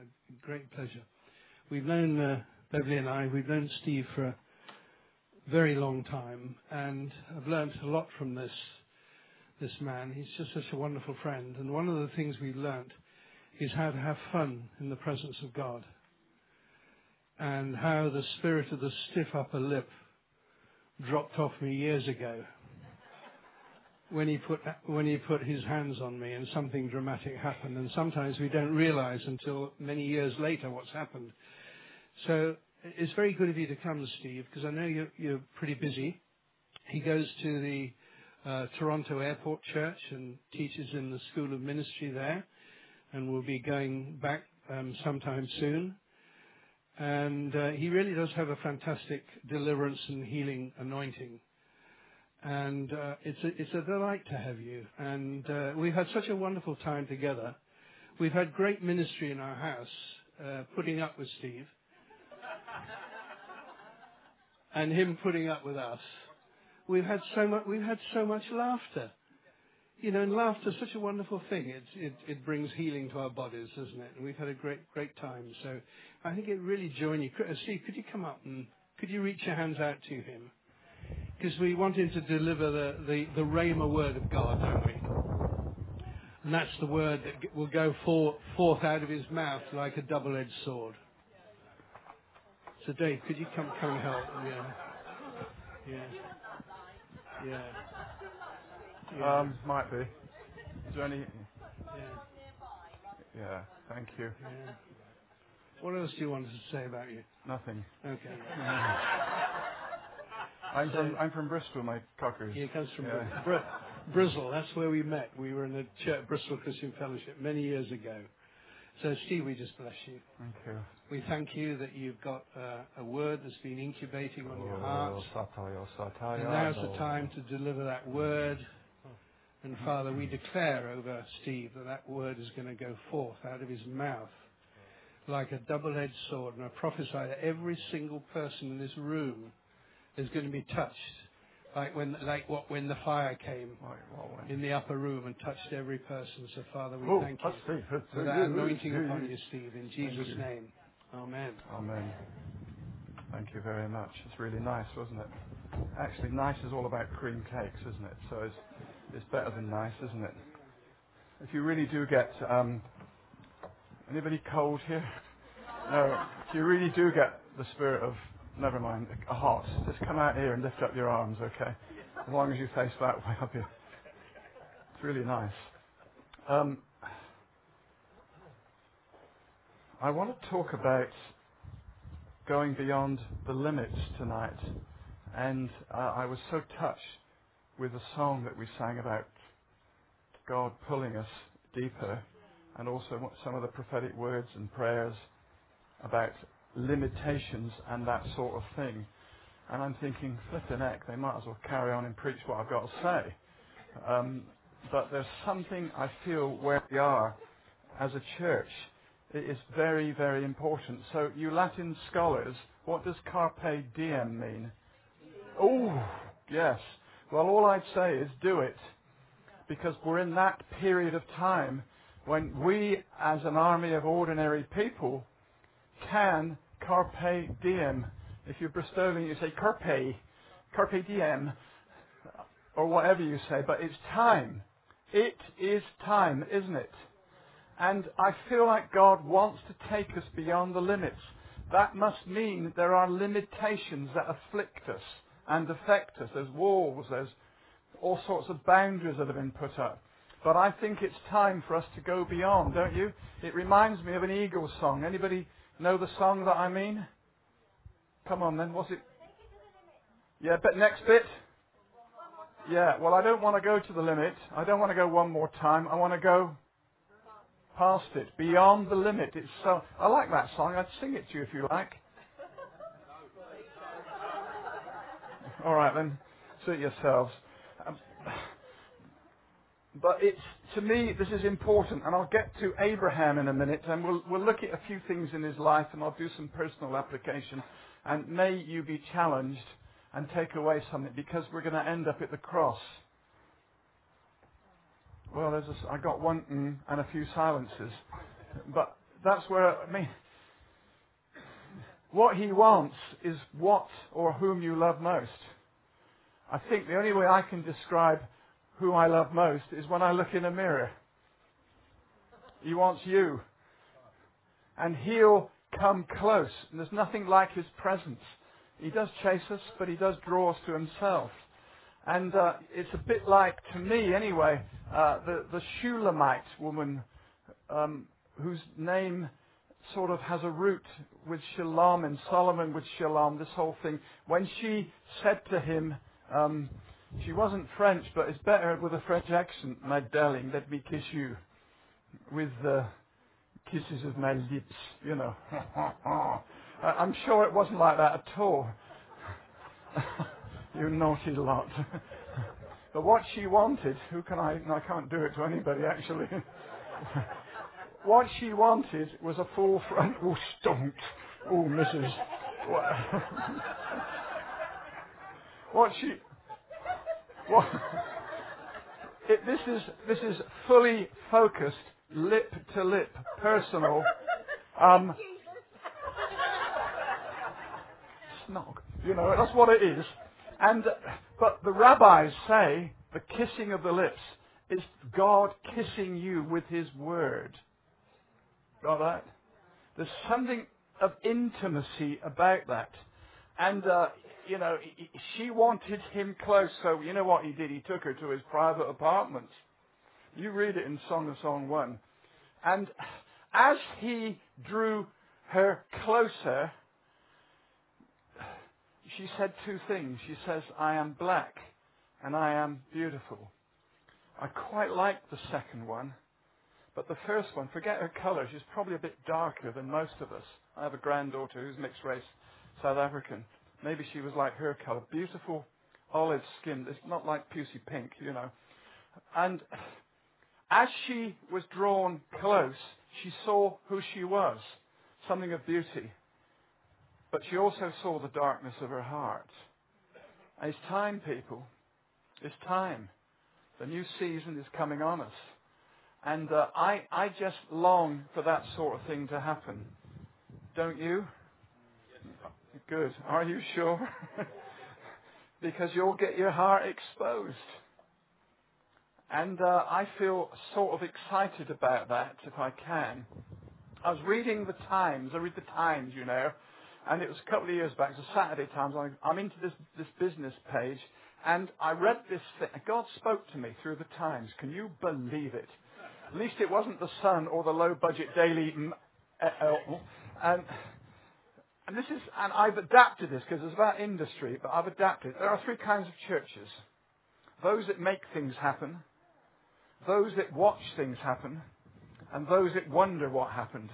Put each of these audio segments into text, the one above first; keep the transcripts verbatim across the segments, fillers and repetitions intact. a great pleasure. We've known, uh, Beverly and I, we've known Steve for a very long time, and I've learned a lot from this this man. He's just such a wonderful friend, and one of the things we've learned is how to have fun in the presence of God, and how the spirit of the stiff upper lip dropped off me years ago when he put when he put his hands on me and something dramatic happened. And sometimes we don't realize until many years later what's happened. So it's very good of you to come, Steve, because I know you're, you're pretty busy. He goes to the uh, Toronto Airport Church and teaches in the School of Ministry there, and will be going back um, sometime soon. And uh, he really does have a fantastic deliverance and healing anointing. And uh, it's, a, it's a delight to have you. And uh, we've had such a wonderful time together. We've had great ministry in our house, uh, putting up with Steve. And him putting up with us. We've had so much, we've had so much laughter. You know, and laughter is such a wonderful thing. It, it, it brings healing to our bodies, doesn't it? And we've had a great, great time. So I think it really joined you. Steve, could you come up and could you reach your hands out to him? Because we want him to deliver the, the, the Rhema word of God, don't we? And that's the word that will go for, forth out of his mouth like a double-edged sword. So Dave, could you come, come help? Yeah. Yeah. Yeah. Yeah. Um, might be. Is there any? Yeah. Yeah. Thank you. Yeah. What else do you want to say about you? Nothing. Okay. I'm so from I'm from Bristol. My cockers. He comes from yeah. Br- Br- Bristol. That's where we met. We were in the church, Bristol Christian Fellowship many years ago. So Steve, we just bless you. Thank you. We thank you that you've got uh, a word that's been incubating on your heart. And now's the time to deliver that word. And Father, we declare over Steve that that word is going to go forth out of his mouth like a double-edged sword. And I prophesy that every single person in this room is going to be touched, like when, like what when the fire came in the upper room and touched every person. So Father, we oh, thank you Steve. for that anointing upon you, Steve, in Jesus' name. Amen. Amen. Thank you very much. It's really nice, wasn't it? Actually, nice is all about cream cakes, isn't it? So it's It's better than nice, isn't it? If you really do get... Um, anybody cold here? No. If you really do get the spirit of... Never mind. A hot. Just come out here and lift up your arms, okay? As long as you face that way up here. It's really nice. Um, I want to talk about going beyond the limits tonight. And uh, I was so touched with a song that we sang about God pulling us deeper, and also some of the prophetic words and prayers about limitations and that sort of thing. And I'm thinking, flippin' heck, they might as well carry on and preach what I've got to say. Um, but there's something I feel where we are as a church. It is very, very important. So you Latin scholars, what does carpe diem mean? Oh, yes. Well, all I'd say is do it, because we're in that period of time when we, as an army of ordinary people, can carpe diem. If you're Bristolian, you say carpe, carpe diem, or whatever you say, but it's time. It is time, isn't it? And I feel like God wants to take us beyond the limits. That must mean there are limitations that afflict us and affect us. There's walls, there's all sorts of boundaries that have been put up. But I think it's time for us to go beyond, don't you? It reminds me of an Eagles song. Anybody know the song that I mean? Come on then, what's it? Yeah, but next bit? Yeah, well I don't want to go to the limit. I don't want to go one more time. I want to go past it, beyond the limit. It's so. I like that song. I'd sing it to you if you like. All right then, suit yourselves. Um, but it's, to me, this is important, and I'll get to Abraham in a minute, and we'll, we'll look at a few things in his life, and I'll do some personal application, and may you be challenged and take away something, because we're going to end up at the cross. Well, there's a, I got one mm and a few silences, but that's where, I mean, what he wants is what or whom you love most. I think the only way I can describe who I love most is when I look in a mirror. He wants you. And he'll come close. And there's nothing like his presence. He does chase us, but he does draw us to himself. And uh, it's a bit like, to me anyway, uh, the, the Shulamite woman um, whose name sort of has a root with Shalom, and Solomon with Shalom, this whole thing. When she said to him, um, she wasn't French, but it's better with a French accent, my darling, let me kiss you with the kisses of my lips, you know. I'm sure it wasn't like that at all. You naughty lot. But what she wanted, who can I, I can't do it to anybody actually. What she wanted was a full front, oh stonk, oh missus. What, what she, what, it, this is, this is fully focused, lip to lip, personal, um, snog, you know, that's what it is. And, but the rabbis say the kissing of the lips is God kissing you with his word. Got that? There's something of intimacy about that. And, uh, you know, she wanted him close, so you know what he did? He took her to his private apartment. You read it in Song of Song one. And as he drew her closer, she said two things. She says, I am black and I am beautiful. I quite like the second one, but the first one, forget her colour, she's probably a bit darker than most of us. I have a granddaughter who's mixed race, South African. Maybe she was like her colour. Beautiful olive skin. It's not like pucey pink, you know. And as she was drawn close, she saw who she was, something of beauty. But she also saw the darkness of her heart. And it's time, people. It's time. The new season is coming on us. And uh, I, I just long for that sort of thing to happen. Don't you? Good. Are you sure? Because you'll get your heart exposed. And uh, I feel sort of excited about that, if I can. I was reading the Times. I read the Times, you know. And it was a couple of years back, it was a Saturday Times. I'm into this, this business page, and I read this thing. God spoke to me through the Times. Can you believe it? At least it wasn't the Sun or the low-budget Daily. And, and this is, and I've adapted this because it's about industry, but I've adapted. There are three kinds of churches: those that make things happen, those that watch things happen, and those that wonder what happened.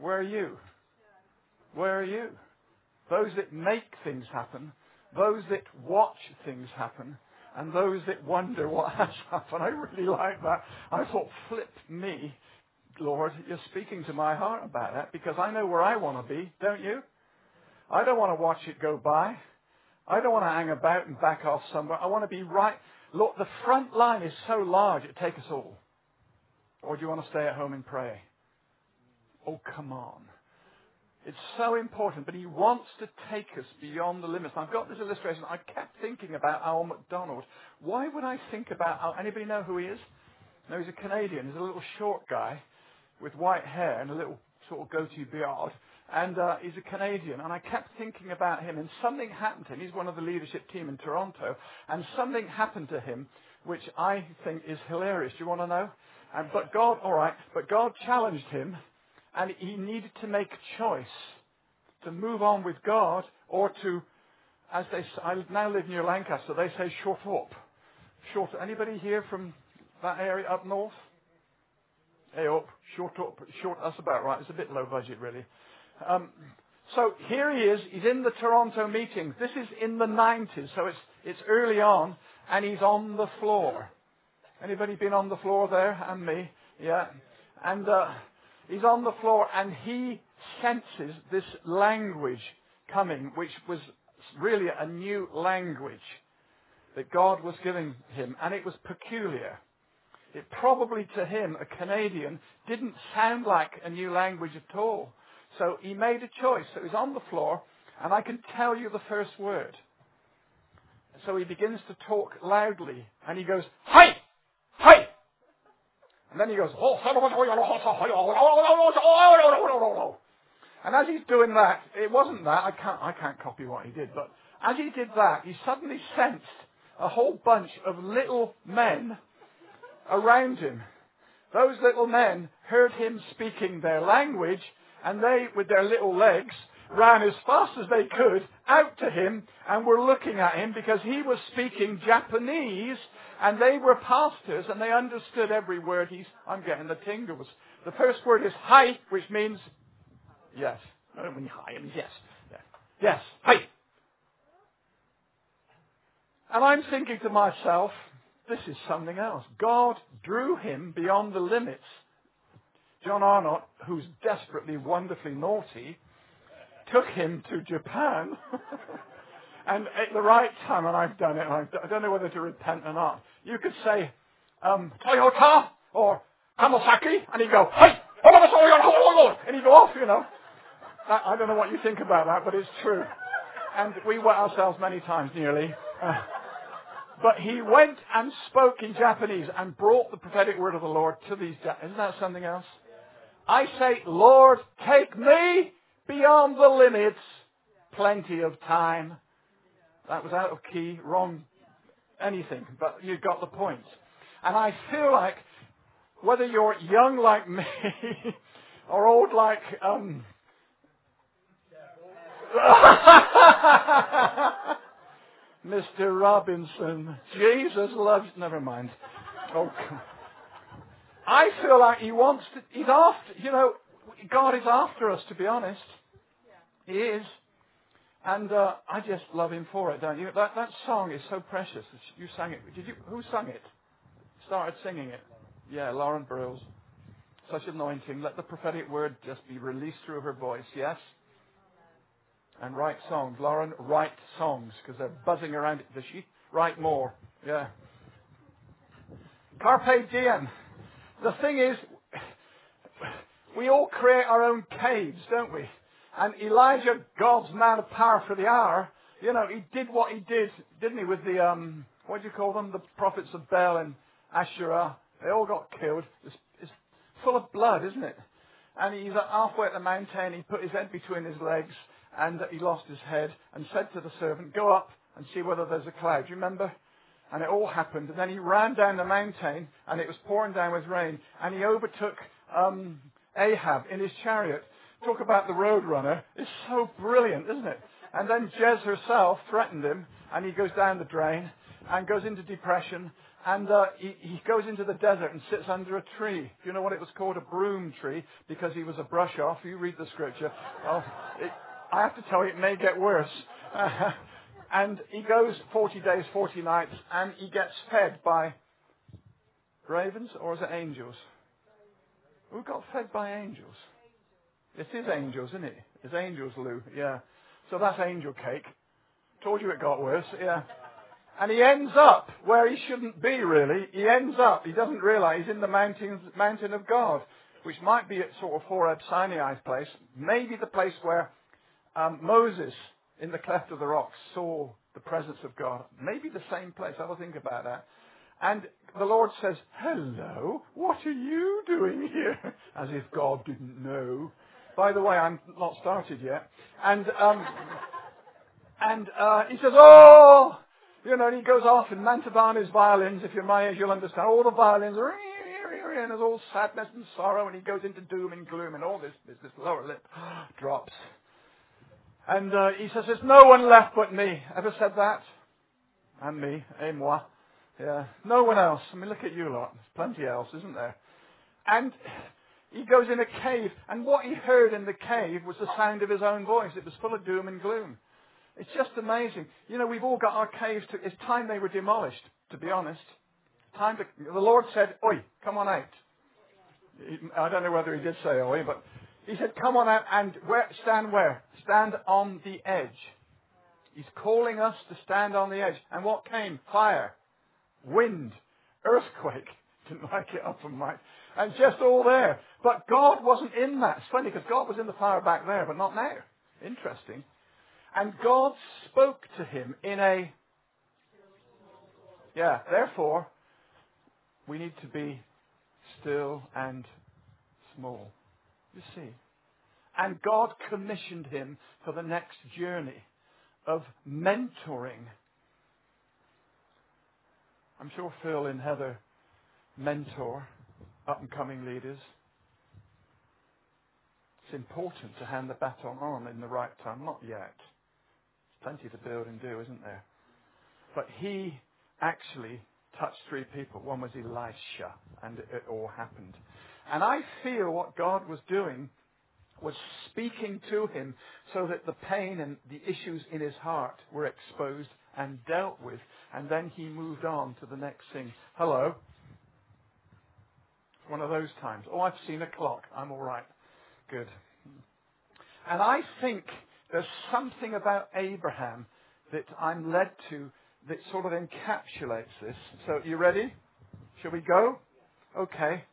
Where are you? Where are you? Those that make things happen, those that watch things happen, and those that wonder what has happened. I really like that. I thought, flip me, Lord, you're speaking to my heart about that, because I know where I want to be, don't you? I don't want to watch it go by. I don't want to hang about and back off somewhere. I want to be right. Look, the front line is so large, it'd take us all. Or do you want to stay at home and pray? Oh, come on. It's so important, but he wants to take us beyond the limits. I've got this illustration. I kept thinking about Al McDonald. Why would I think about Al? Anybody know who he is? No, he's a Canadian. He's a little short guy with white hair and a little sort of goatee beard. And uh, he's a Canadian. And I kept thinking about him. And something happened to him. He's one of the leadership team in Toronto. And something happened to him, which I think is hilarious. Do you want to know? And, but God, all right, but God challenged him. And he needed to make a choice to move on with God or to, as they I now live near Lancaster, they say shut up. Shut up. Anybody here from that area up north? Hey up, shut up, short, that's about right. It's a bit low budget really. Um, so here he is, he's in the Toronto meetings. This is in the nineties, so it's it's early on, and he's on the floor. Anybody been on the floor there? And me, yeah. And uh he's on the floor and he senses this language coming, which was really a new language that God was giving him. And it was peculiar. It probably to him, a Canadian, didn't sound like a new language at all. So he made a choice. So he's on the floor, and I can tell you the first word. So he begins to talk loudly, and he goes, "Hi! Hi!" And then he goes, "Oh," and as he's doing that, it wasn't that, I can't, I can't copy what he did, but as he did that, he suddenly sensed a whole bunch of little men around him. Those little men heard him speaking their language, and they, with their little legs, ran as fast as they could out to him and were looking at him because he was speaking Japanese, and they were pastors, and they understood every word. He's, I'm getting the tingles. The first word is "hi," which means yes. I don't mean hi, I mean yes. Yes, yes. Hi. And I'm thinking to myself, this is something else. God drew him beyond the limits. John Arnott, who's desperately, wonderfully naughty, took him to Japan. And at the right time, and I've done it, and I've done, I don't know whether to repent or not. You could say, um, Toyota or Kamasaki, and he'd go, "Hey! And he'd go off, you know. That, I don't know what you think about that, but it's true. And we wet ourselves many times, nearly. Uh, but he went and spoke in Japanese and brought the prophetic word of the Lord to these Japanese. Isn't that something else? I say, Lord, take me beyond the limits. Plenty of time. That was out of key, wrong, anything, but you got the point. And I feel like whether you're young like me or old like... um Mister Robinson, Jesus loves... Never mind. Oh, God. I feel like he wants to... He's after... You know, God is after us, to be honest. He is. And uh, I just love him for it, don't you? That, that song is so precious. You sang it. Did you? Who sang it? Started singing it. Yeah, Lauren Burroughs. Such anointing. Let the prophetic word just be released through her voice, yes? And write songs. Lauren, write songs, because they're buzzing around it. Does she? Write more. Yeah. Carpe diem. The thing is, we all create our own caves, don't we? And Elijah, God's man of power for the hour, you know, he did what he did, didn't he, with the, um, what do you call them? The prophets of Baal and Asherah. They all got killed. It's, it's full of blood, isn't it? And he's halfway up the mountain. He put his head between his legs and he lost his head and said to the servant, "Go up and see whether there's a cloud." Do you remember? And it all happened. And then he ran down the mountain and it was pouring down with rain. And he overtook um, Ahab in his chariot. Talk about the roadrunner. It's so brilliant, isn't it? And then Jez herself threatened him, and he goes down the drain and goes into depression, and uh, he, he goes into the desert and sits under a tree. Do you know what it was called? A broom tree, because he was a brush off. You read the scripture. Well, it, I have to tell you, it may get worse. Uh, and he goes forty days, forty nights, and he gets fed by ravens, or is it angels? Who got fed by angels? It is angels, isn't it? It's angels, Lou. Yeah. So that's angel cake. Told you it got worse. Yeah. And he ends up where he shouldn't be, really. He ends up, he doesn't realize, he's in the mountains, mountain of God, which might be at sort of Horeb Sinai's place. Maybe the place where um, Moses, in the cleft of the rocks, saw the presence of God. Maybe the same place. Have a think about that. And the Lord says, "Hello, what are you doing here?" As if God didn't know. By the way, I'm not started yet. And um, and uh, he says, "Oh," you know, and he goes off and Mantovani's violins. If you're my age, you'll understand. All the violins are, and there's all sadness and sorrow, and he goes into doom and gloom, and all this business. Lower lip drops. And uh, he says, "There's no one left but me." Ever said that? And me, et moi. Yeah, no one else. I mean, look at you lot. There's plenty else, isn't there? And he goes in a cave, and what he heard in the cave was the sound of his own voice. It was full of doom and gloom. It's just amazing. You know, we've all got our caves. To, it's time they were demolished, to be honest. Time to, the Lord said, "Oi, come on out." He, I don't know whether he did say oi, but he said, "Come on out and where, stand where? Stand on the edge." He's calling us to stand on the edge. And what came? Fire, wind, earthquake, Didn't like it up from mine. And just all there. But God wasn't in that. It's funny because God was in the fire back there, but not now. Interesting. And God spoke to him in a... Yeah, therefore, we need to be still and small. You see. And God commissioned him for the next journey of mentoring. I'm sure Phil and Heather mentor up-and-coming leaders. It's important to hand the baton on in the right time. Not yet. There's plenty to build and do, isn't there? But he actually touched three people. One was Elisha, and it, it all happened. And I feel what God was doing was speaking to him so that the pain and the issues in his heart were exposed and dealt with. And then he moved on to the next thing. Hello. One of those times. Oh, I've seen a clock. I'm all right. Good. And I think there's something about Abraham that I'm led to that sort of encapsulates this. So, you ready? Shall we go? Okay.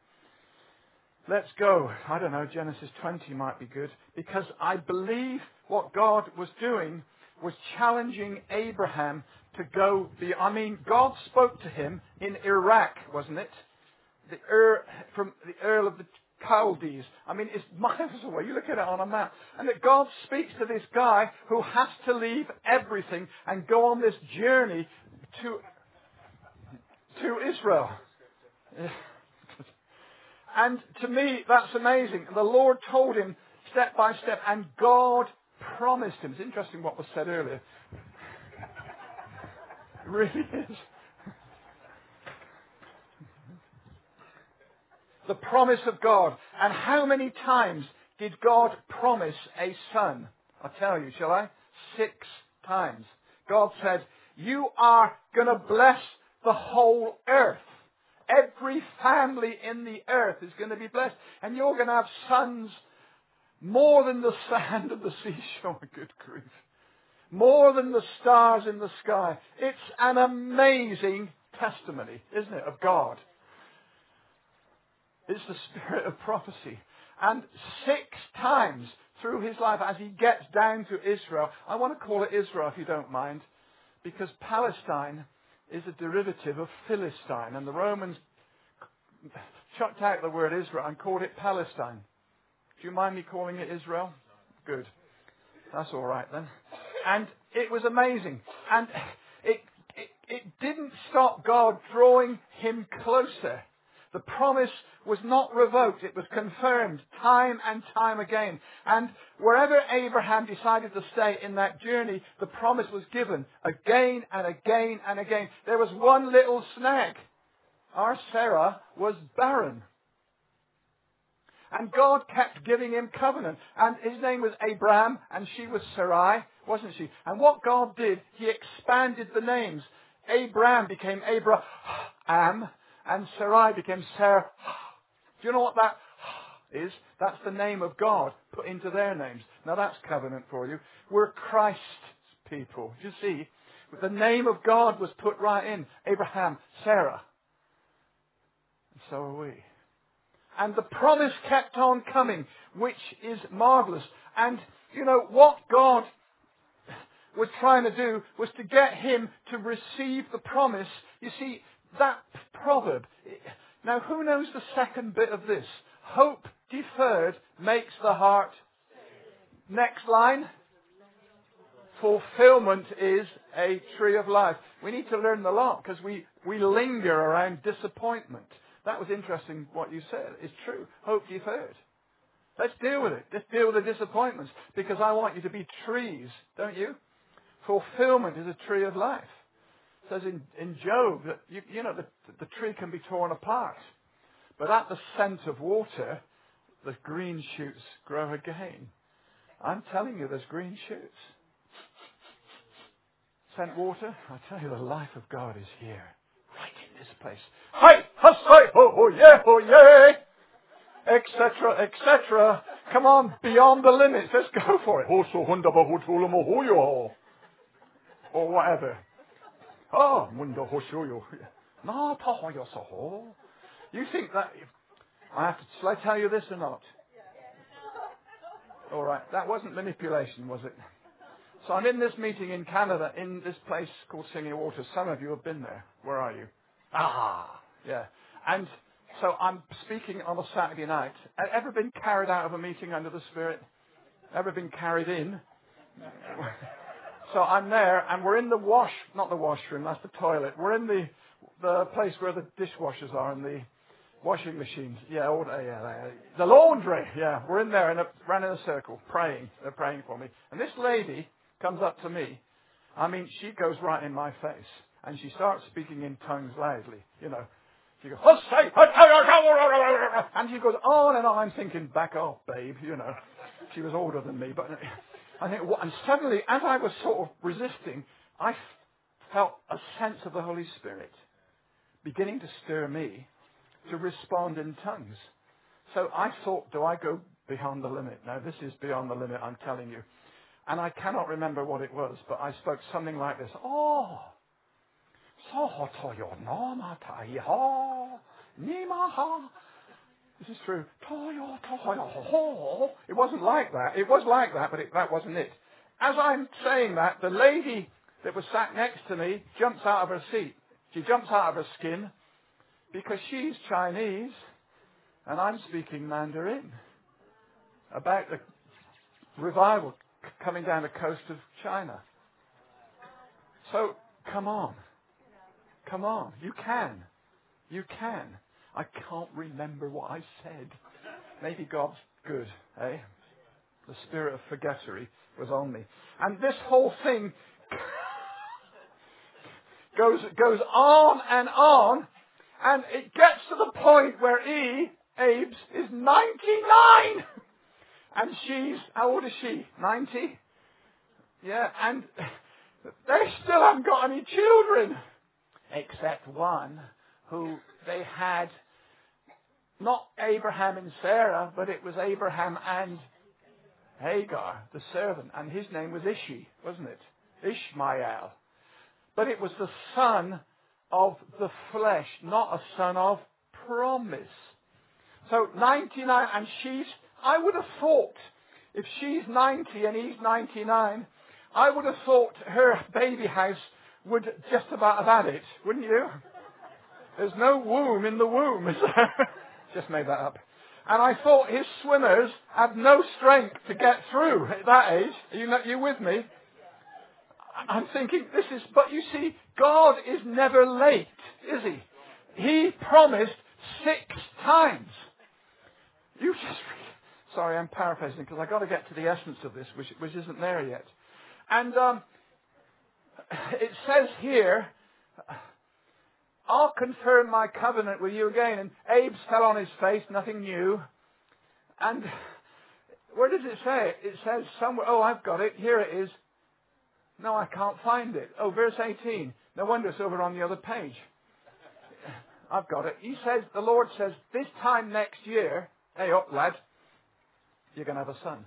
Let's go. I don't know. Genesis twenty might be good. Because I believe what God was doing was challenging Abraham to go beyond. I mean, God spoke to him in Iraq, wasn't it? The Ur, from the Earl of the Chaldees. I mean, it's miles away. You look at it on a map. And that God speaks to this guy who has to leave everything and go on this journey to, to Israel. And to me, that's amazing. The Lord told him step by step, and God promised him. It's interesting what was said earlier. It really is. The promise of God. And how many times did God promise a son? I'll tell you, shall I? Six times. God said, you are going to bless the whole earth. Every family in the earth is going to be blessed. And you're going to have sons more than the sand of the seashore. Good grief. More than the stars in the sky. It's an amazing testimony, isn't it, of God. It's the spirit of prophecy. And six times through his life, as he gets down to Israel, I want to call it Israel if you don't mind, because Palestine is a derivative of Philistine, and the Romans chucked out the word Israel and called it Palestine. Do you mind me calling it Israel? Good. That's all right then. And it was amazing. And it, it, it didn't stop God drawing him closer. The promise was not revoked. It was confirmed time and time again. And wherever Abraham decided to stay in that journey, the promise was given again and again and again. There was one little snag. Our Sarah was barren. And God kept giving him covenant. And his name was Abraham, and she was Sarai, wasn't she? And what God did, he expanded the names. Abraham became Abraham. And Sarai became Sarah. Do you know what that is? That's the name of God put into their names. Now that's covenant for you. We're Christ's people. You see, the name of God was put right in. Abraham, Sarah. And so are we. And the promise kept on coming, which is marvelous. And, you know, what God was trying to do was to get him to receive the promise. You see, that proverb. Now, who knows the second bit of this? Hope deferred makes the heart. Next line. Fulfillment is a tree of life. We need to learn the lot because we, we linger around disappointment. That was interesting what you said. It's true. Hope deferred. Let's deal with it. Let's deal with the disappointments because I want you to be trees, don't you? Fulfillment is a tree of life. Says in, in Job that you, you know the, the tree can be torn apart, but at the scent of water, the green shoots grow again. I'm telling you, there's green shoots. Scent water. I tell you, the life of God is here, right in this place. Hi, huss, hi, ho, ho, yeah, ho, yeah, et cetera, et cetera. Come on, beyond the limits. Let's go for it. Or whatever. Oh, mundo hoshoyo. Na ta hoyo soho. You think that... I have to... Shall I tell you this or not? All right. That wasn't manipulation, was it? So I'm in this meeting in Canada, in this place called Singing Waters. Some of you have been there. Where are you? Ah! Yeah. And so I'm speaking on a Saturday night. Ever been carried out of a meeting under the Spirit? Ever been carried in? So I'm there, and we're in the wash, not the washroom, that's the toilet. We're in the the place where the dishwashers are and the washing machines. Yeah, all, yeah, yeah, the laundry. Yeah, we're in there, and I ran in a circle, praying. They're praying for me. And this lady comes up to me. I mean, she goes right in my face, and she starts speaking in tongues loudly, you know. She goes, and she goes on and on. I'm thinking, back off, babe, you know. She was older than me, but... I think, and suddenly, as I was sort of resisting, I felt a sense of the Holy Spirit beginning to stir me to respond in tongues. So I thought, do I go beyond the limit? Now, this is beyond the limit, I'm telling you. And I cannot remember what it was, but I spoke something like this. Oh, this is true. It wasn't like that. It was like that, but it, that wasn't it. As I'm saying that, the lady that was sat next to me jumps out of her seat. She jumps out of her skin because she's Chinese and I'm speaking Mandarin about the revival c- coming down the coast of China. So, come on. Come on. You can. You can. I can't remember what I said. Maybe God's good, eh? The spirit of forgettery was on me. And this whole thing goes goes on and on, and it gets to the point where E, Abe's, is ninety-nine! And she's, how old is she? ninety? Yeah, and they still haven't got any children. Except one who... they had not Abraham and Sarah, but it was Abraham and Hagar, the servant. And his name was Ishi, wasn't it? Ishmael. But it was the son of the flesh, not a son of promise. So ninety-nine, and she's, I would have thought, if she's ninety and he's ninety-nine, I would have thought her baby house would just about have had it, wouldn't you? There's no womb in the womb, is there? Just made that up. And I thought his swimmers had no strength to get through at that age. Are you, not, you with me? I'm thinking, this is... But you see, God is never late, is he? He promised six times. You just... Sorry, I'm paraphrasing, because I've got to get to the essence of this, which, which isn't there yet. And um, it says here... I'll confirm my covenant with you again. And Abe fell on his face, nothing new. And where does it say it? It says somewhere, oh, I've got it. Here it is. No, I can't find it. Oh, verse eighteen. No wonder it's over on the other page. I've got it. He says, the Lord says, this time next year, hey up, lad, you're going to have a son.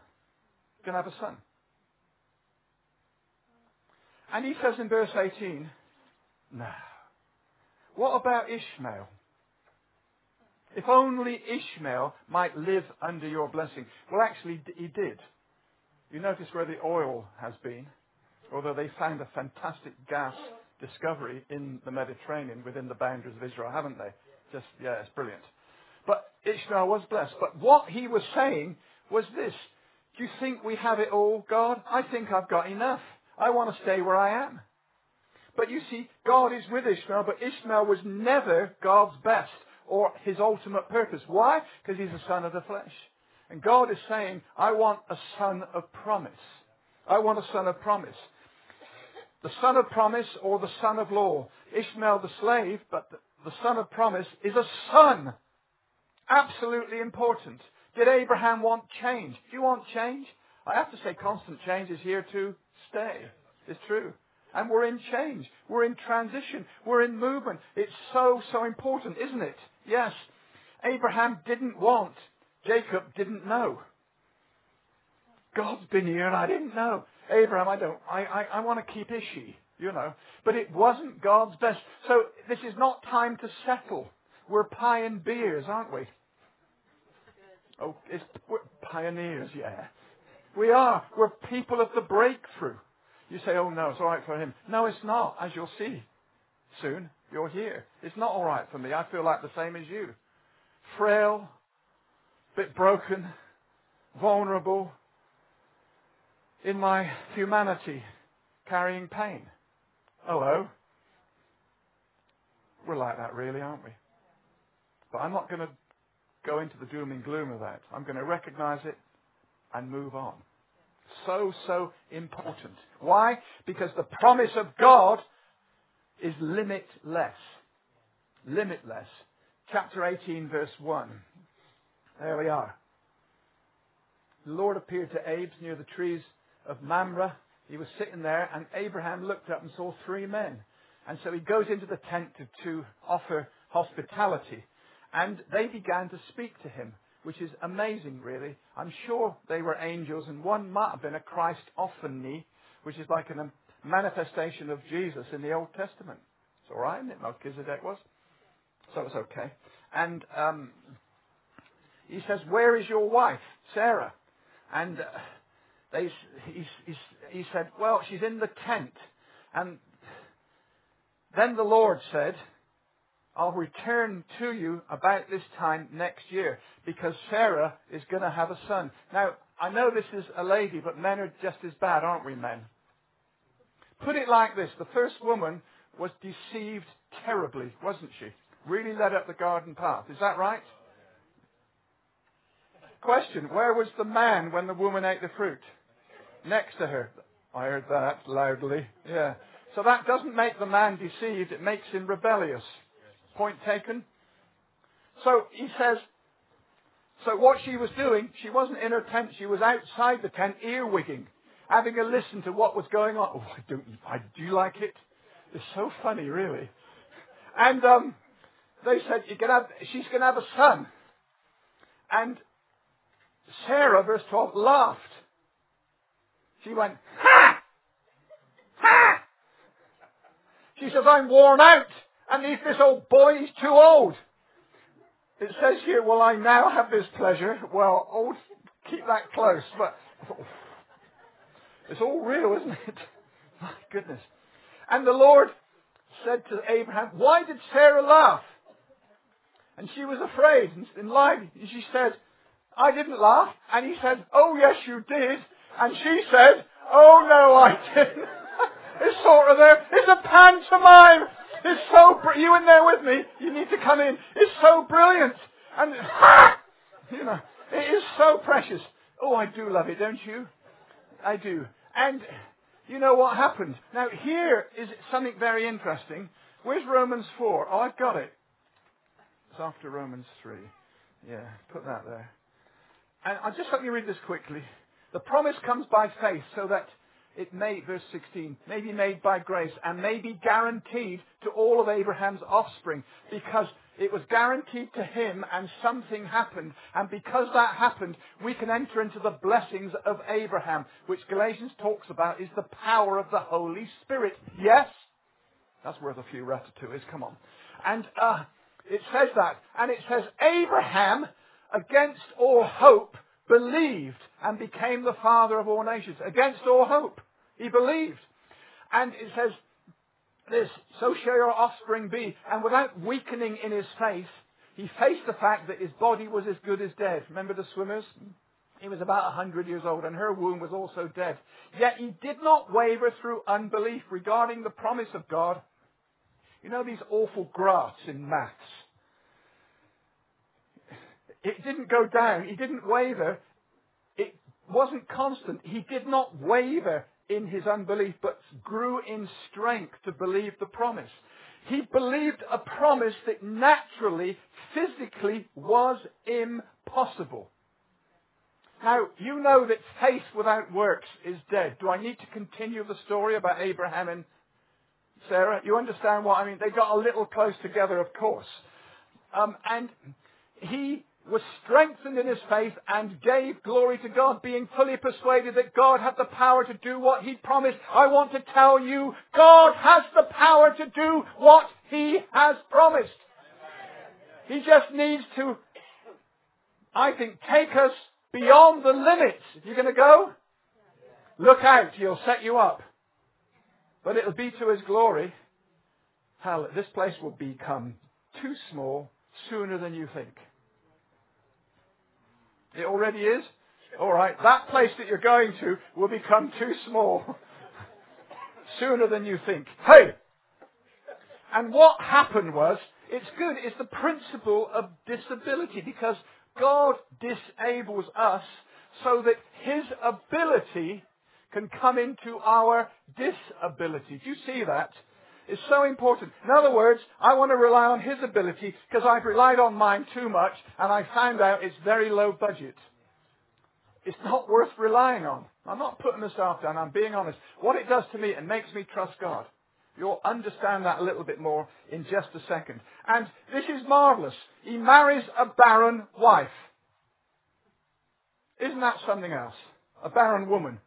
You're going to have a son. And he says in verse eighteen, no. What about Ishmael? If only Ishmael might live under your blessing. Well, actually, he did. You notice where the oil has been, although they found a fantastic gas discovery in the Mediterranean within the boundaries of Israel, haven't they? Just, yeah, it's brilliant. But Ishmael was blessed. But what he was saying was this. Do you think we have it all, God? I think I've got enough. I want to stay where I am. But you see, God is with Ishmael, but Ishmael was never God's best or his ultimate purpose. Why? Because he's a son of the flesh. And God is saying, I want a son of promise. I want a son of promise. The son of promise or the son of law. Ishmael the slave, but the son of promise is a son. Absolutely important. Did Abraham want change? Do you want change? I have to say constant change is here to stay. It's true. And we're in change. We're in transition. We're in movement. It's so, so important, isn't it? Yes. Abraham didn't want. Jacob didn't know. God's been here and I didn't know. Abraham, I don't. I, I, I want to keep Ishi, you know. But it wasn't God's best. So this is not time to settle. We're pioneers, aren't we? Oh, it's, we're pioneers, yeah. We are. We're people of the breakthrough. You say, oh no, it's all right for him. No, it's not, as you'll see soon. You're here. It's not all right for me. I feel like the same as you. Frail, bit broken, vulnerable, in my humanity, carrying pain. Hello? We're like that really, aren't we? But I'm not going to go into the doom and gloom of that. I'm going to recognize it and move on. So, so important. Why? Because the promise of God is limitless. Limitless. Chapter eighteen, verse one. There we are. The Lord appeared to Abes near the trees of Mamre. He was sitting there, and Abraham looked up and saw three men. And so he goes into the tent to, to offer hospitality. And they began to speak to him, which is amazing, really. I'm sure they were angels, and one might have been a Christophany, which is like a manifestation of Jesus in the Old Testament. It's all right, isn't it? Melchizedek was. So it's okay. And um, he says, where is your wife, Sarah? And uh, they, he, he, he said, well, she's in the tent. And then the Lord said, I'll return to you about this time next year, because Sarah is going to have a son. Now, I know this is a lady, but men are just as bad, aren't we, men? Put it like this. The first woman was deceived terribly, wasn't she? Really led up the garden path. Is that right? Question. Where was the man when the woman ate the fruit? Next to her. I heard that loudly. Yeah. So that doesn't make the man deceived. It makes him rebellious. Point taken. So he says, so what she was doing, she wasn't in her tent, she was outside the tent, earwigging, having a listen to what was going on. Oh, I don't, I do like it. It's so funny, really. And um, they said, you can have, she's going to have a son. And Sarah, verse twelve, laughed. She went, ha! Ha! She says, I'm worn out. And if this old boy is too old. It says here, well, I now have this pleasure. Well, old, keep that close. But oh, it's all real, isn't it? My goodness. And the Lord said to Abraham, why did Sarah laugh? And she was afraid and lied. And she said, I didn't laugh. And he said, oh, yes, you did. And she said, oh, no, I didn't. It's sort of there. It's a pantomime. It's so br- you in there with me. You need to come in. It's so brilliant, and you know it is so precious. Oh, I do love it, don't you? I do. And you know what happened? Now here is something very interesting. Where's Romans four? Oh, I've got it. It's after Romans three. Yeah, put that there. And I'll just let me read this quickly. The promise comes by faith, so that it may, verse sixteen, may be made by grace and may be guaranteed to all of Abraham's offspring, because it was guaranteed to him and something happened. And because that happened, we can enter into the blessings of Abraham, which Galatians talks about is the power of the Holy Spirit. Yes? That's worth a few ratatouilles, come on. And uh, it says that. And it says, Abraham, against all hope, believed and became the father of all nations. Against all hope, he believed. And it says this, so shall your offspring be. And without weakening in his faith, he faced the fact that his body was as good as dead. Remember the swimmers? He was about one hundred years old, and her womb was also dead. Yet he did not waver through unbelief regarding the promise of God. You know these awful graphs in maths? It didn't go down. He didn't waver. It wasn't constant. He did not waver in his unbelief, but grew in strength to believe the promise. He believed a promise that naturally, physically was impossible. Now, you know that faith without works is dead. Do I need to continue the story about Abraham and Sarah? You understand what I mean? They got a little close together, of course. Um, and he was strengthened in his faith and gave glory to God, being fully persuaded that God had the power to do what he promised. I want to tell you, God has the power to do what he has promised. He just needs to, I think, take us beyond the limits. If you're going to go, look out. He'll set you up. But it'll be to His glory. Hell, this place will become too small sooner than you think. It already is. All right, that place that you're going to will become too small sooner than you think. Hey! And what happened was, it's good, it's the principle of disability, because God disables us so that His ability can come into our disability. Do you see that? It's so important. In other words, I want to rely on His ability because I've relied on mine too much and I found out it's very low budget. It's not worth relying on. I'm not putting the staff down. I'm being honest. What it does to me, it makes me trust God. You'll understand that a little bit more in just a second. And this is marvelous. He marries a barren wife. Isn't that something else? A barren woman.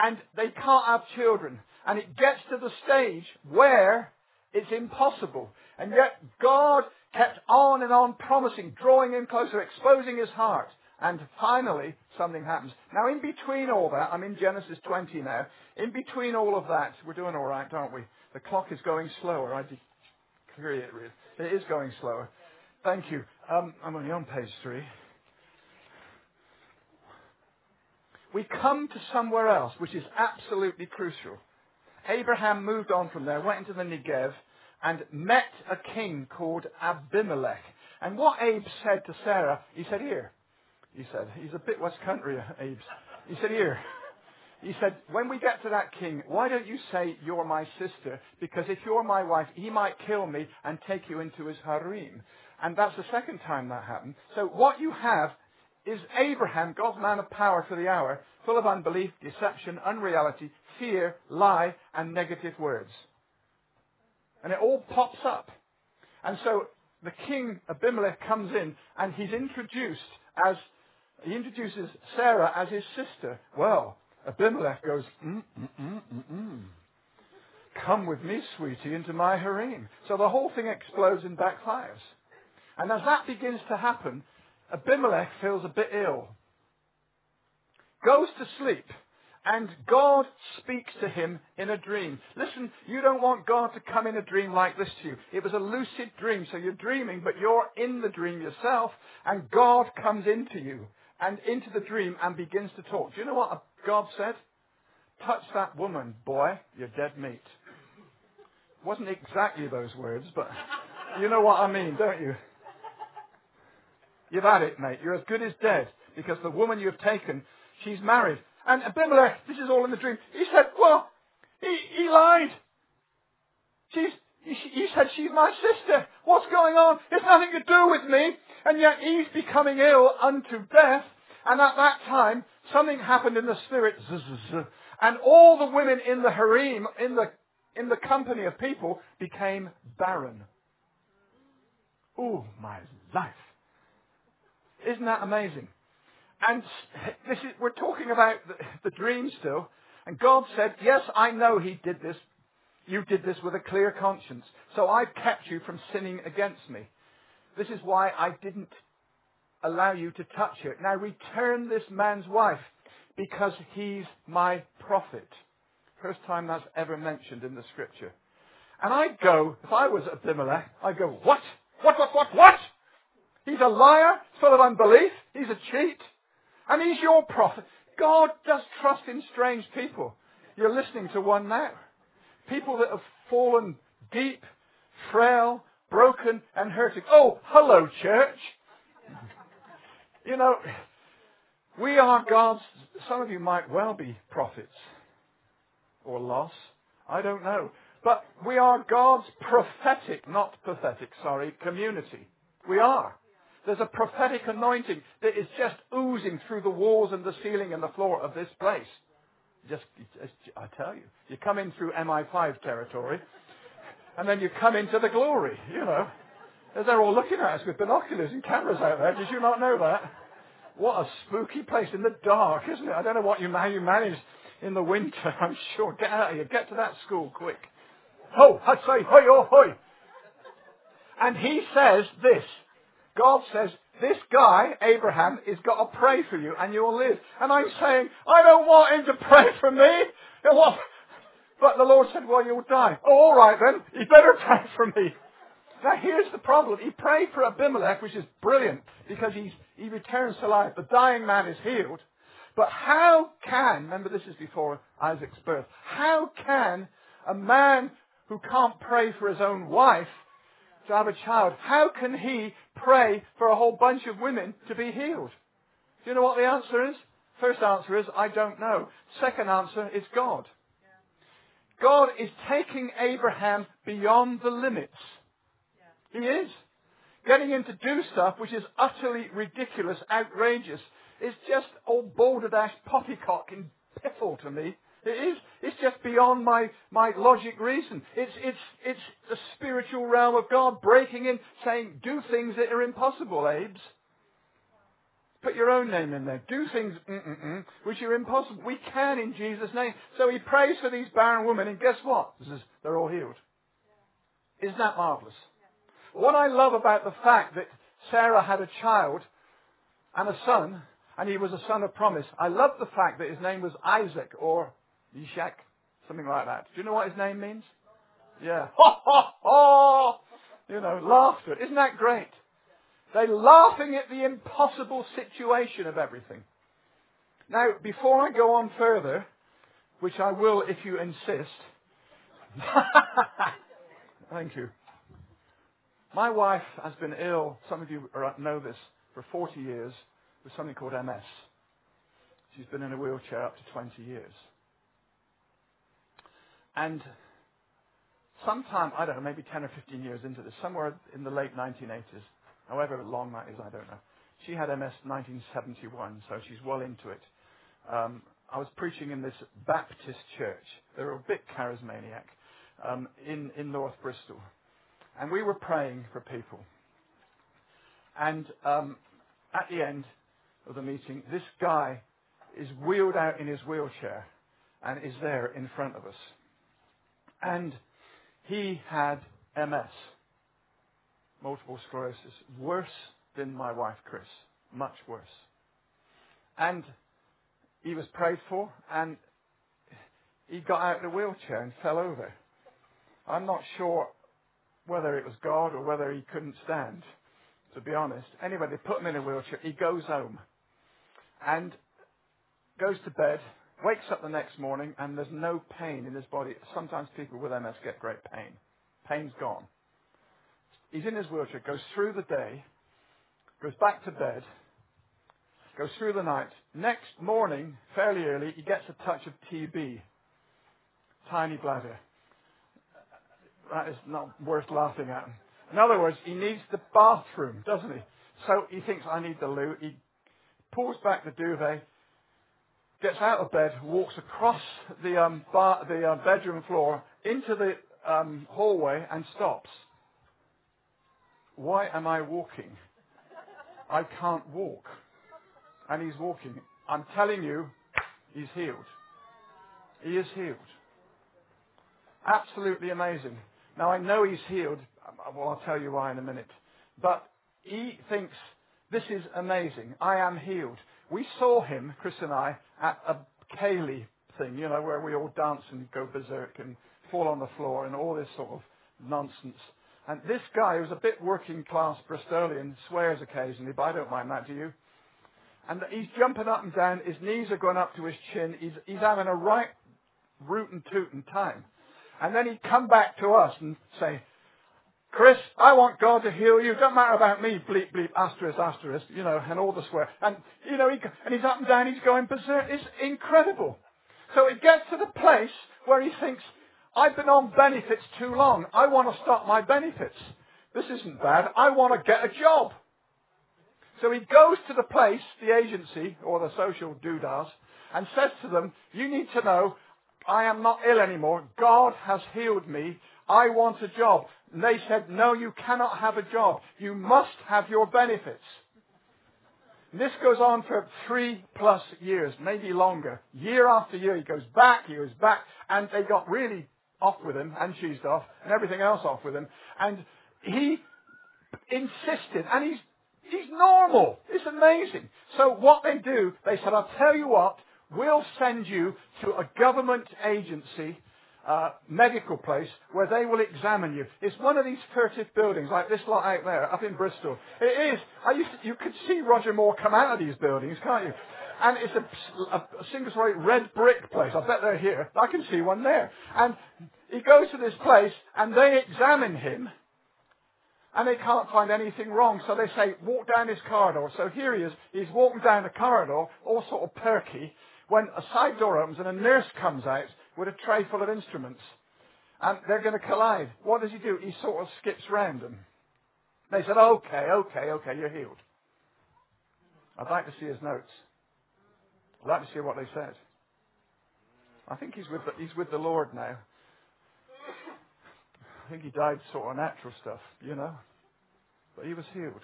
And they can't have children. And it gets to the stage where it's impossible. And yet God kept on and on promising, drawing him closer, exposing his heart. And finally, something happens. Now, in between all that, I'm in Genesis twenty now. In between all of that, we're doing all right, aren't we? The clock is going slower. I decree it, really. It is going slower. Thank you. Um, I'm only on page three. We come to somewhere else, which is absolutely crucial. Abraham moved on from there, went into the Negev, and met a king called Abimelech. And what Abe said to Sarah, he said, here. He said, he's a bit West Country, Abe. He said, here. He said, when we get to that king, why don't you say you're my sister? Because if you're my wife, he might kill me and take you into his harem. And that's the second time that happened. So what you have is Abraham, God's man of power for the hour, full of unbelief, deception, unreality, fear, lie, and negative words. And it all pops up. And so the king, Abimelech, comes in and he's introduced as, he introduces Sarah as his sister. Well, Abimelech goes, mm, mm, mm, mm, mm. Come with me, sweetie, into my harem. So the whole thing explodes and backfires. And as that begins to happen, Abimelech feels a bit ill, goes to sleep, and God speaks to him in a dream. Listen, you don't want God to come in a dream like this to you. It was a lucid dream, so you're dreaming, but you're in the dream yourself, and God comes into you and into the dream and begins to talk. Do you know what God said? Touch that woman, boy, you're dead meat. Wasn't exactly those words, but you know what I mean, don't you? You've had it, mate. You're as good as dead, because the woman you have taken, she's married. And Abimelech, this is all in the dream. He said, well, he, he lied. She's, he, he said, she's my sister. What's going on? It's nothing to do with me. And yet he's becoming ill unto death. And at that time, something happened in the spirit. And all the women in the harem, in the, in the company of people, became barren. Oh, my life. Isn't that amazing? And this is, we're talking about the, the dream still. And God said, yes, I know he did this. You did this with a clear conscience. So I've kept you from sinning against me. This is why I didn't allow you to touch it. Now return this man's wife, because he's my prophet. First time that's ever mentioned in the scripture. And I'd go, if I was Abimelech, I'd go, what? What, what, what, what? He's a liar, full of unbelief. He's a cheat. And he's your prophet. God does trust in strange people. You're listening to one now. People that have fallen deep, frail, broken and hurting. Oh, hello, church. You know, we are God's... Some of you might well be prophets. Or loss. I don't know. But we are God's prophetic, not pathetic, sorry, community. We are. There's a prophetic anointing that is just oozing through the walls and the ceiling and the floor of this place. Just, just, I tell you, you come in through M I five territory, and then you come into the glory, you know. As they're all looking at us with binoculars and cameras out there. Did you not know that? What a spooky place in the dark, isn't it? I don't know what you, how you manage in the winter, I'm sure. Get out of here. Get to that school quick. Ho, I say, hoi, oh, hoi. And he says this. God says, this guy, Abraham, has got to pray for you and you'll live. And I'm saying, I don't want him to pray for me. But the Lord said, well, you'll die. Oh, all right then, you better pray for me. Now here's the problem. He prayed for Abimelech, which is brilliant, because he's, he returns to life. The dying man is healed. But how can, remember this is before Isaac's birth, how can a man who can't pray for his own wife to have a child, how can he pray for a whole bunch of women to be healed? Do you know what the answer is? First answer is, I don't know. Second answer is God. God is taking Abraham beyond the limits. He is. Getting him to do stuff which is utterly ridiculous, outrageous. It's just old balderdash poppycock and piffle to me. It is. It's just beyond my, my logic reason. It's, it's, it's the spiritual realm of God breaking in, saying, do things that are impossible, Abes. Put your own name in there. Do things mm-mm-mm, which are impossible. We can in Jesus' name. So he prays for these barren women, and guess what? They're all healed. Isn't that marvellous? What I love about the fact that Sarah had a child and a son, and he was a son of promise, I love the fact that his name was Isaac or Ishak, something like that. Do you know what his name means? Yeah. Ha, ha, ha! You know, laughter. Isn't that great? They're laughing at the impossible situation of everything. Now, before I go on further, which I will if you insist, thank you. My wife has been ill, some of you know this, for forty years with something called M S. She's been in a wheelchair up to twenty years. And sometime, I don't know, maybe ten or fifteen years into this, somewhere in the late nineteen eighties, however long that is, I don't know. She had M S in nineteen seventy-one, so she's well into it. Um, I was preaching in this Baptist church. They're a bit charismaniac um, in, in North Bristol. And we were praying for people. And um, at the end of the meeting, this guy is wheeled out in his wheelchair and is there in front of us. And he had M S, multiple sclerosis, worse than my wife, Chris, much worse. And he was prayed for, and he got out of the wheelchair and fell over. I'm not sure whether it was God or whether he couldn't stand, to be honest. Anyway, they put him in a wheelchair. He goes home and goes to bed, wakes up the next morning, and there's no pain in his body. Sometimes people with M S get great pain. Pain's gone. He's in his wheelchair, goes through the day, goes back to bed, goes through the night. Next morning, fairly early, he gets a touch of T B, tiny bladder. That is not worth laughing at. In other words, he needs the bathroom, doesn't he? So he thinks, I need the loo. He pulls back the duvet, gets out of bed, walks across the um, bar, the uh, bedroom floor into the um, hallway and stops. Why am I walking? I can't walk. And he's walking. I'm telling you, he's healed. He is healed. Absolutely amazing. Now, I know he's healed. Well, I'll tell you why in a minute. But he thinks, this is amazing. I am healed. We saw him, Chris and I, at a Kaylee thing, you know, where we all dance and go berserk and fall on the floor and all this sort of nonsense. And this guy, who's a bit working-class Bristolian, swears occasionally, but I don't mind that, do you? And he's jumping up and down. His knees are going up to his chin. He's, he's having a right rootin'-tootin' time. And then he'd come back to us and say, Chris, I want God to heal you. Don't matter about me, bleep, bleep, asterisk, asterisk, you know, and all the swear. And, you know, he, and he's up and down, he's going berserk. It's incredible. So it gets to the place where he thinks, I've been on benefits too long. I want to stop my benefits. This isn't bad. I want to get a job. So he goes to the place, the agency, or the social doodahs, and says to them, you need to know, I am not ill anymore. God has healed me. I want a job. And they said, no, you cannot have a job. You must have your benefits. And this goes on for three plus years, maybe longer. Year after year, he goes back, he goes back. And they got really off with him and cheesed off and everything else off with him. And he insisted, and he's He's normal. It's amazing. So what they do, they said, I'll tell you what, we'll send you to a government agency, uh, medical place, where they will examine you. It's one of these furtive buildings, like this lot out there, up in Bristol. It is. I used to, you could see Roger Moore come out of these buildings, can't you? And it's a, a single-story red brick place. I bet they're here. I can see one there. And he goes to this place, and they examine him, and they can't find anything wrong. So they say, walk down this corridor. So here he is. He's walking down the corridor, all sort of perky, when a side door opens and a nurse comes out with a tray full of instruments. And they're going to collide. What does he do? He sort of skips round them. They said, okay, okay, okay, you're healed. I'd like to see his notes. I'd like to see what they said. I think he's with the, he's with the Lord now. I think he died sort of natural stuff, you know. But he was healed.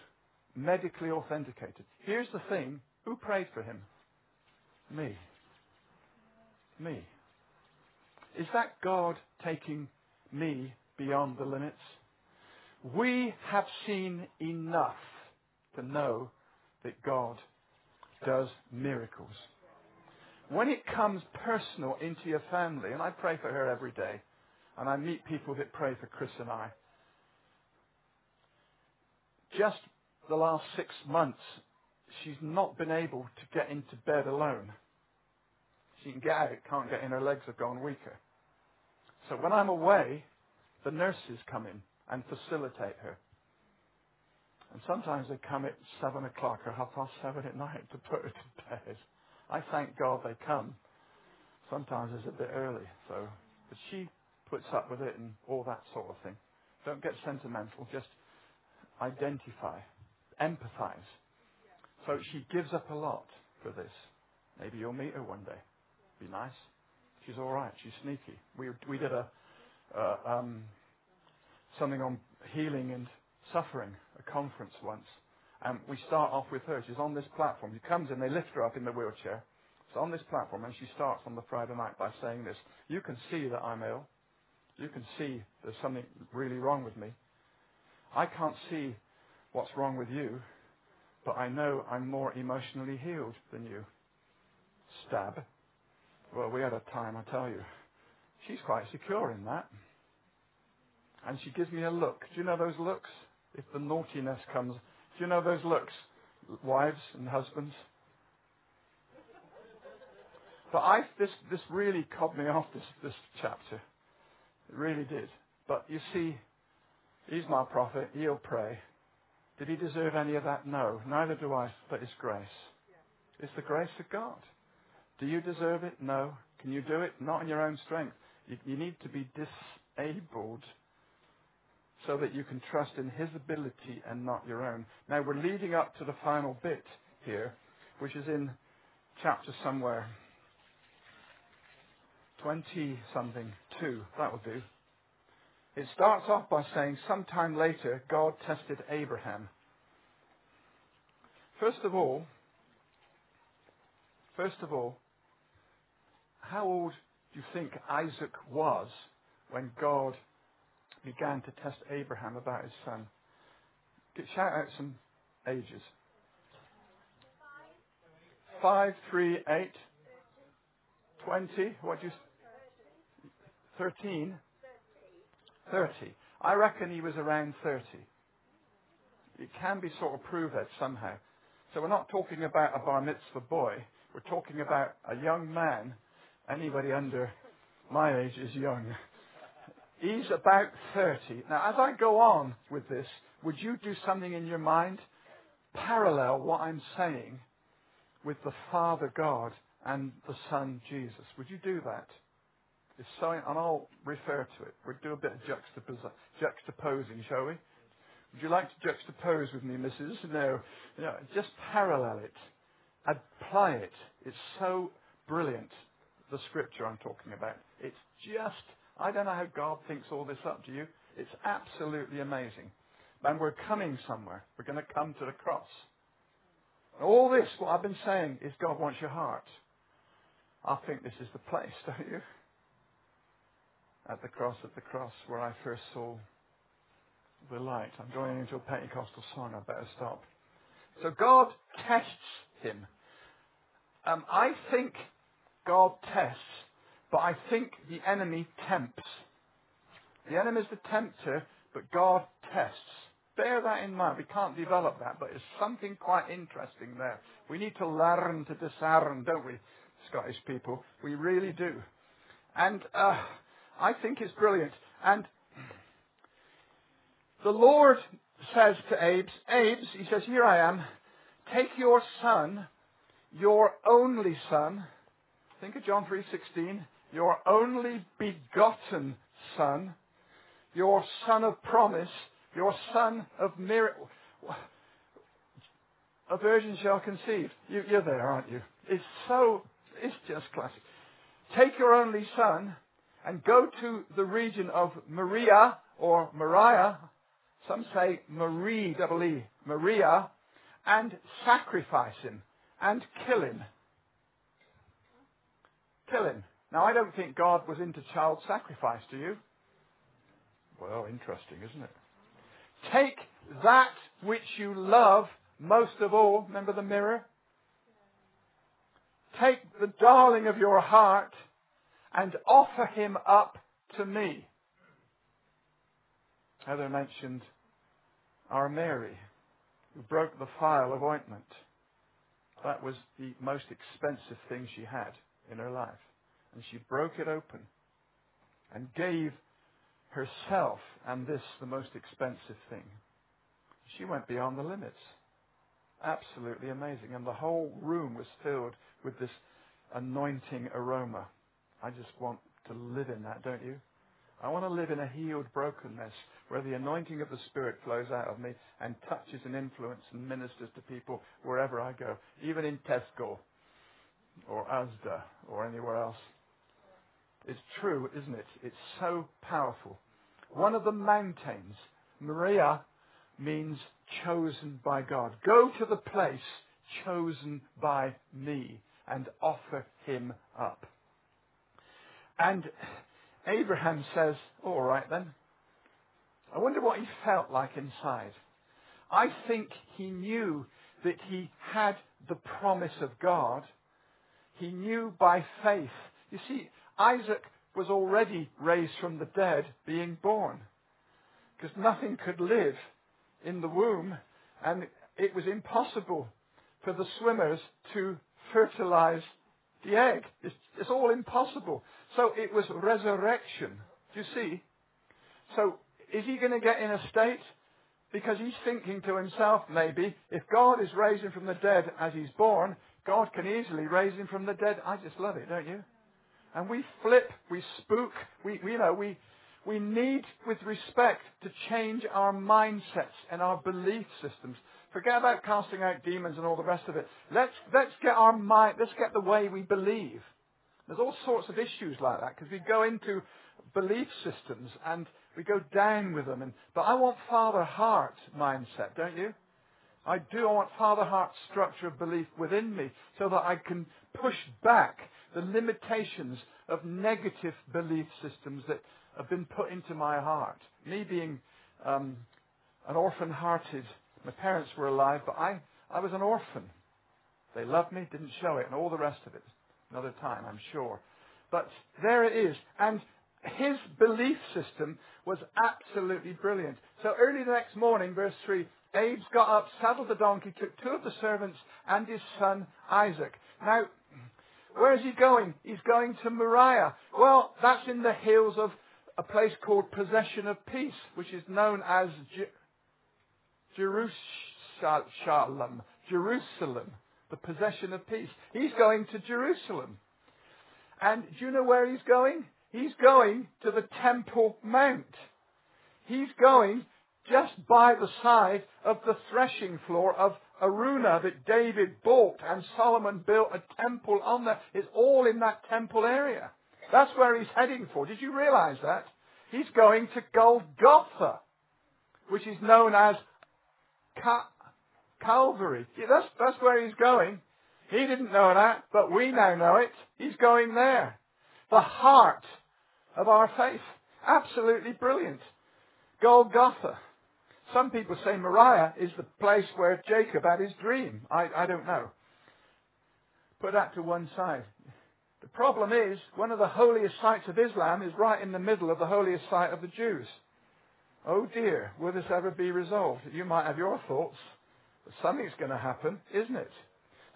Medically authenticated. Here's the thing. Who prayed for him? Me. Me. Is that God taking me beyond the limits? We have seen enough to know that God does miracles. When it comes personal into your family, and I pray for her every day, and I meet people that pray for Chris and I. Just the last six months, she's not been able to get into bed alone. She can get out, can't get in, her legs have gone weaker. So when I'm away, the nurses come in and facilitate her. And sometimes they come at seven o'clock or half past seven at night to put her to bed. I thank God they come. Sometimes it's a bit early, so but she puts up with it and all that sort of thing. Don't get sentimental, just identify, empathize. So she gives up a lot for this. Maybe you'll meet her one day. Be nice. She's all right. She's sneaky. We we did a uh, um, something on healing and suffering, a conference once, and we start off with her. She's on this platform. She comes in, they lift her up in the wheelchair. She's on this platform, and she starts on the Friday night by saying this: "You can see that I'm ill. You can see there's something really wrong with me. I can't see what's wrong with you, but I know I'm more emotionally healed than you." Stab. Well, we had a time, I tell you. She's quite secure in that. And she gives me a look. Do you know those looks? If the naughtiness comes, do you know those looks? Wives and husbands. But I, this, this really caught me off, this, this chapter. It really did. But you see, he's my prophet. He'll pray. Did he deserve any of that? No. Neither do I, but it's grace. It's the grace of God. Do you deserve it? No. Can you do it? Not in your own strength. You, you need to be disabled so that you can trust in his ability and not your own. Now, we're leading up to the final bit here, which is in chapter somewhere twenty-something, two. That will do. It starts off by saying, sometime later, God tested Abraham. First of all, first of all, how old do you think Isaac was when God began to test Abraham about his son? Shout out some ages. Five, three, eight, twenty. What do you? Thirteen. Thirty. I reckon he was around thirty. It can be sort of proved somehow. So we're not talking about a bar mitzvah boy. We're talking about a young man. Anybody under my age is young. He's about thirty. Now, as I go on with this, would you do something in your mind? Parallel what I'm saying with the Father God and the Son Jesus. Would you do that? If so, and I'll refer to it. We'll do a bit of juxtapos- juxtaposing, shall we? Would you like to juxtapose with me, Missus? No. No, just parallel it. Apply it. It's so brilliant, the scripture I'm talking about. It's just, I don't know how God thinks all this up to you. It's absolutely amazing. And we're coming somewhere. We're going to come to the cross. All this, what I've been saying, is God wants your heart. I think this is the place, don't you? At the cross, at the cross, where I first saw the light. I'm going into a Pentecostal song. I better stop. So God tests him. Um, I think God tests, but I think the enemy tempts. The enemy is the tempter, but God tests. Bear that in mind. We can't develop that, but there's something quite interesting there. We need to learn to discern, don't we, Scottish people? We really do. And uh, I think it's brilliant. And the Lord says to Abes, Abes, he says, here I am. Take your son, your only son. Think of John three sixteen. Your only begotten son. Your son of promise. Your son of miracle. A virgin shall conceive. You, you're there, aren't you? It's so, it's just classic. Take your only son and go to the region of Moriah or Moriah. Some say Marie, double E, Moriah, and sacrifice him and kill him. Kill him. Now, I don't think God was into child sacrifice, do you? Well, interesting, isn't it? Take that which you love most of all. Remember the mirror? Take the darling of your heart and offer him up to me. Heather mentioned our Mary, who broke the phial of ointment. That was the most expensive thing she had in her life. And she broke it open and gave herself and this the most expensive thing. She went beyond the limits. Absolutely amazing. And the whole room was filled with this anointing aroma. I just want to live in that, don't you? I want to live in a healed brokenness where the anointing of the Spirit flows out of me and touches and influences and ministers to people wherever I go, even in Tesco or Asda or anywhere else. It's true, isn't it? It's so powerful. One of the mountains, Moriah, means chosen by God. Go to the place chosen by me and offer him up. And Abraham says, all right then. I wonder what he felt like inside. I think he knew that he had the promise of God. He knew by faith. You see, Isaac was already raised from the dead being born, because nothing could live in the womb, and it was impossible for the swimmers to fertilize the egg. It's, it's all impossible. So it was resurrection. Do you see? So is he going to get in a state? Because he's thinking to himself, maybe, if God is raising from the dead as he's born, God can easily raise him from the dead. I just love it, don't you? And we flip, we spook, we, you know, we, we need, with respect, to change our mindsets and our belief systems. Forget about casting out demons and all the rest of it. Let's, let's get our mind, let's get the way we believe. There's all sorts of issues like that, because we go into belief systems and we go down with them. And, but I want Father Heart mindset, don't you? I do. I want Father Heart's structure of belief within me so that I can push back the limitations of negative belief systems that have been put into my heart. Me being um, an orphan-hearted, my parents were alive, but I, I was an orphan. They loved me, didn't show it, and all the rest of it. Another time, I'm sure. But there it is. And his belief system was absolutely brilliant. So early the next morning, verse three, Abes got up, saddled the donkey, took two of the servants and his son Isaac. Now, where is he going? He's going to Moriah. Well, that's in the hills of a place called Possession of Peace, which is known as Je- Jerusalem. Jerusalem, the Possession of Peace. He's going to Jerusalem. And do you know where he's going? He's going to the Temple Mount. He's going just by the side of the threshing floor of Aruna that David bought, and Solomon built a temple on there. It's all in that temple area. That's where he's heading for. Did you realize that? He's going to Golgotha, which is known as Ca- Calvary. Yeah, that's, that's where he's going. He didn't know that, but we now know it. He's going there. The heart of our faith. Absolutely brilliant. Golgotha. Some people say Moriah is the place where Jacob had his dream. I, I don't know. Put that to one side. The problem is, one of the holiest sites of Islam is right in the middle of the holiest site of the Jews. Oh dear, will this ever be resolved? You might have your thoughts, but something's going to happen, isn't it?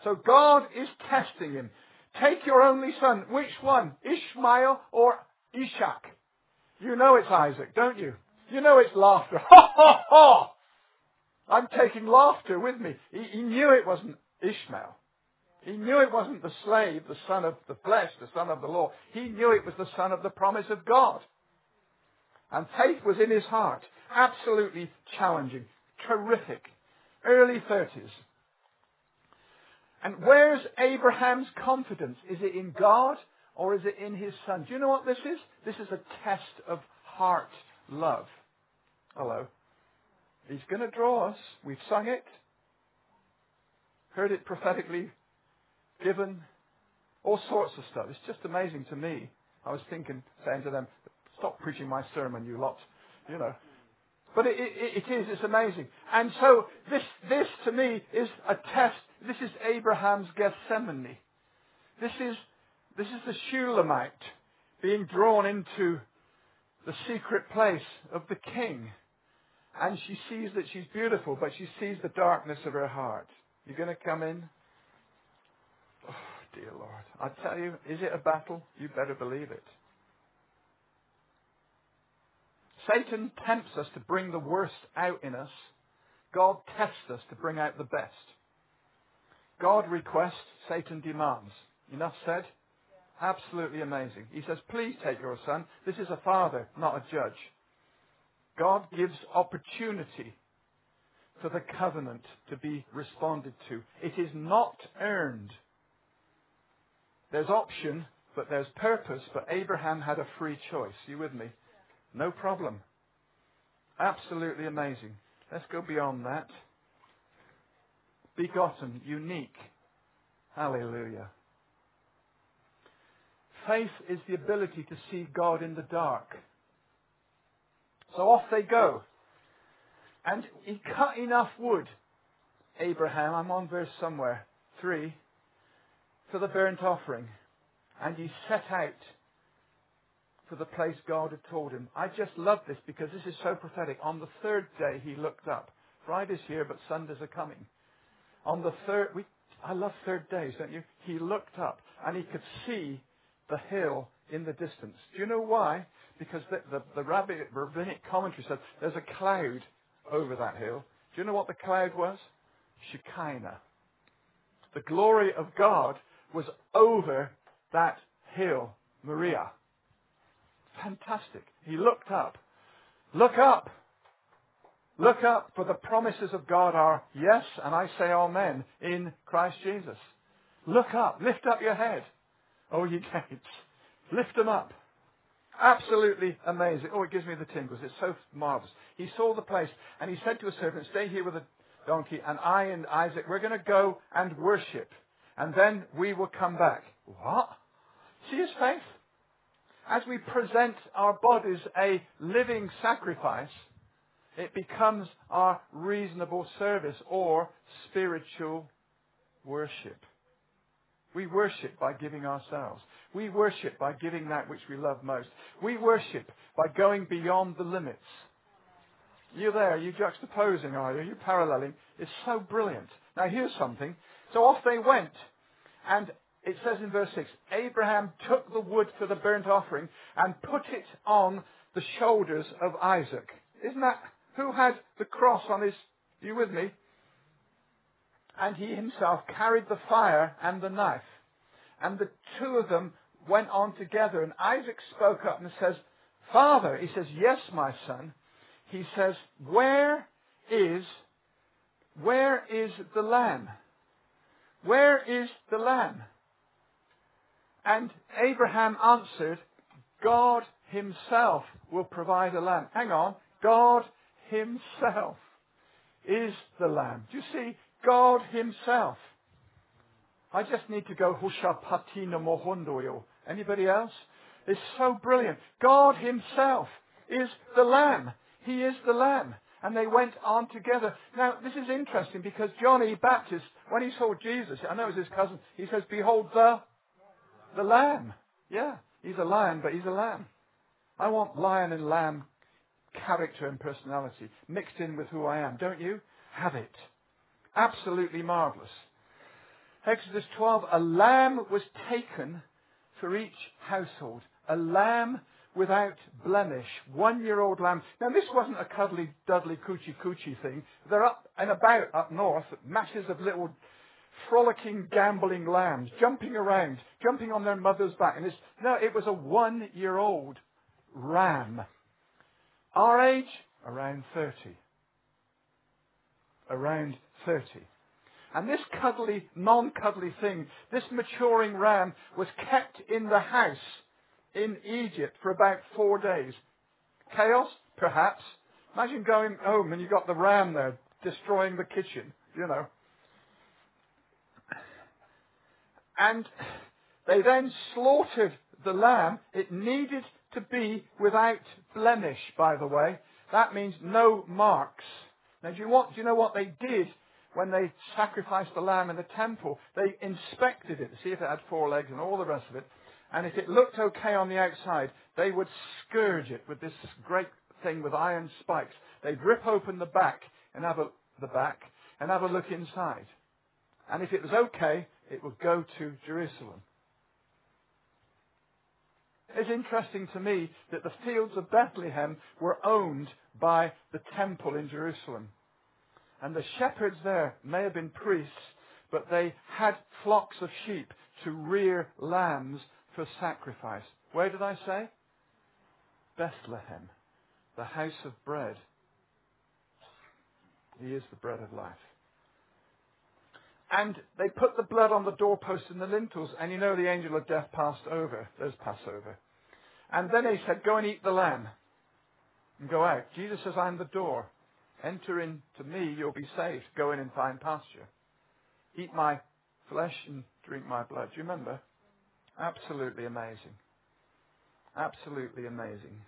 So God is testing him. Take your only son. Which one? Ishmael or Ishak? You know it's Isaac, don't you? You know it's laughter. Ha ha ha! I'm taking laughter with me. He, he knew it wasn't Ishmael. He knew it wasn't the slave, the son of the flesh, the son of the law. He knew it was the son of the promise of God. And faith was in his heart. Absolutely challenging. Terrific. Early thirties. And where's Abraham's confidence? Is it in God or is it in his son? Do you know what this is? This is a test of heart love. Hello. He's going to draw us. We've sung it. Heard it prophetically given. All sorts of stuff. It's just amazing to me. I was thinking, saying to them, stop preaching my sermon, you lot. You know. But it, it, it is, it's amazing. And so this, this to me is a test. This is Abraham's Gethsemane. This is, this is the Shulamite being drawn into the secret place of the king. And she sees that she's beautiful, but she sees the darkness of her heart. You're going to come in? Oh, dear Lord. I tell you, is it a battle? You better believe it. Satan tempts us to bring the worst out in us. God tests us to bring out the best. God requests, Satan demands. Enough said? Yeah. Absolutely amazing. He says, please take your son. This is a father, not a judge. God gives opportunity for the covenant to be responded to. It is not earned. There's option, but there's purpose. But Abraham had a free choice. Are you with me? No problem. Absolutely amazing. Let's go beyond that. Begotten, unique. Hallelujah. Faith is the ability to see God in the dark. So off they go. And he cut enough wood, Abraham, I'm on verse somewhere, three, for the burnt offering. And he set out for the place God had told him. I just love this because this is so prophetic. On the third day he looked up. Friday's here, but Sundays are coming. On the third, we, I love third days, don't you? He looked up and he could see the hill in the distance. Do you know why? Because the, the, the rabbinic, rabbinic commentary said there's a cloud over that hill. Do you know what the cloud was? Shekinah. The glory of God was over that hill, Moriah. Fantastic. He looked up. Look up. Look up, for the promises of God are yes, and I say amen, in Christ Jesus. Look up. Lift up your head, oh ye gates. Lift them up. Absolutely amazing. Oh, it gives me the tingles. It's so marvelous. He saw the place, and he said to his servant, stay here with the donkey, and I and Isaac, we're going to go and worship, and then we will come back. What? See his faith? As we present our bodies a living sacrifice, it becomes our reasonable service or spiritual worship. We worship by giving ourselves. We worship by giving that which we love most. We worship by going beyond the limits. You're there. You're juxtaposing, are you? You're paralleling. It's so brilliant. Now, here's something. So off they went, and it says in verse six, Abraham took the wood for the burnt offering and put it on the shoulders of Isaac. Isn't that who had the cross on his? Are you with me? And he himself carried the fire and the knife. And the two of them went on together. And Isaac spoke up and says, Father, he says, yes, my son. He says, where is, where is the lamb? Where is the lamb? And Abraham answered, God himself will provide a lamb. Hang on. God himself is the lamb. Do you see? God himself. I just need to go, Hushapatina Mohondoyo. Anybody else? It's so brilliant. God himself is the lamb. He is the lamb. and they went on together. Now, this is interesting because John the Baptist, when he saw Jesus, I know it was his cousin, he says, behold the, the lamb. Yeah, he's a lion, but he's a lamb. I want lion and lamb character and personality mixed in with who I am. Don't you? Have it. Absolutely marvellous. Exodus twelve, a lamb was taken for each household. A lamb without blemish. One-year-old lamb. Now, this wasn't a cuddly, duddly, coochie-coochie thing. They're up and about up north, masses of little frolicking, gambling lambs, jumping around, jumping on their mother's back. And it's, no, it was a one-year-old ram. Our age? Around thirty. Around thirty. And this cuddly, non-cuddly thing, this maturing ram, was kept in the house in Egypt for about four days. Chaos? Perhaps. Imagine going home and you've got the ram there destroying the kitchen, you know. And they then slaughtered the lamb. It needed to be without blemish, by the way. That means no marks. Now, do you, want, do you know what they did when they sacrificed the lamb in the temple? They inspected it to see if it had four legs and all the rest of it. And if it looked okay on the outside, they would scourge it with this great thing with iron spikes. They'd rip open the back and have a, the back and have a look inside. And if it was okay, it would go to Jerusalem. It's interesting to me that the fields of Bethlehem were owned by the temple in Jerusalem. And the shepherds there may have been priests, but they had flocks of sheep to rear lambs for sacrifice. Where did I say? Bethlehem, the house of bread. He is the bread of life. And they put the blood on the doorposts and the lintels, and you know the angel of death passed over. There's Passover. And then he said, go and eat the lamb and go out. Jesus says, I'm the door. Enter into me, you'll be saved. Go in and find pasture. Eat my flesh and drink my blood. Do you remember? Absolutely amazing. Absolutely amazing.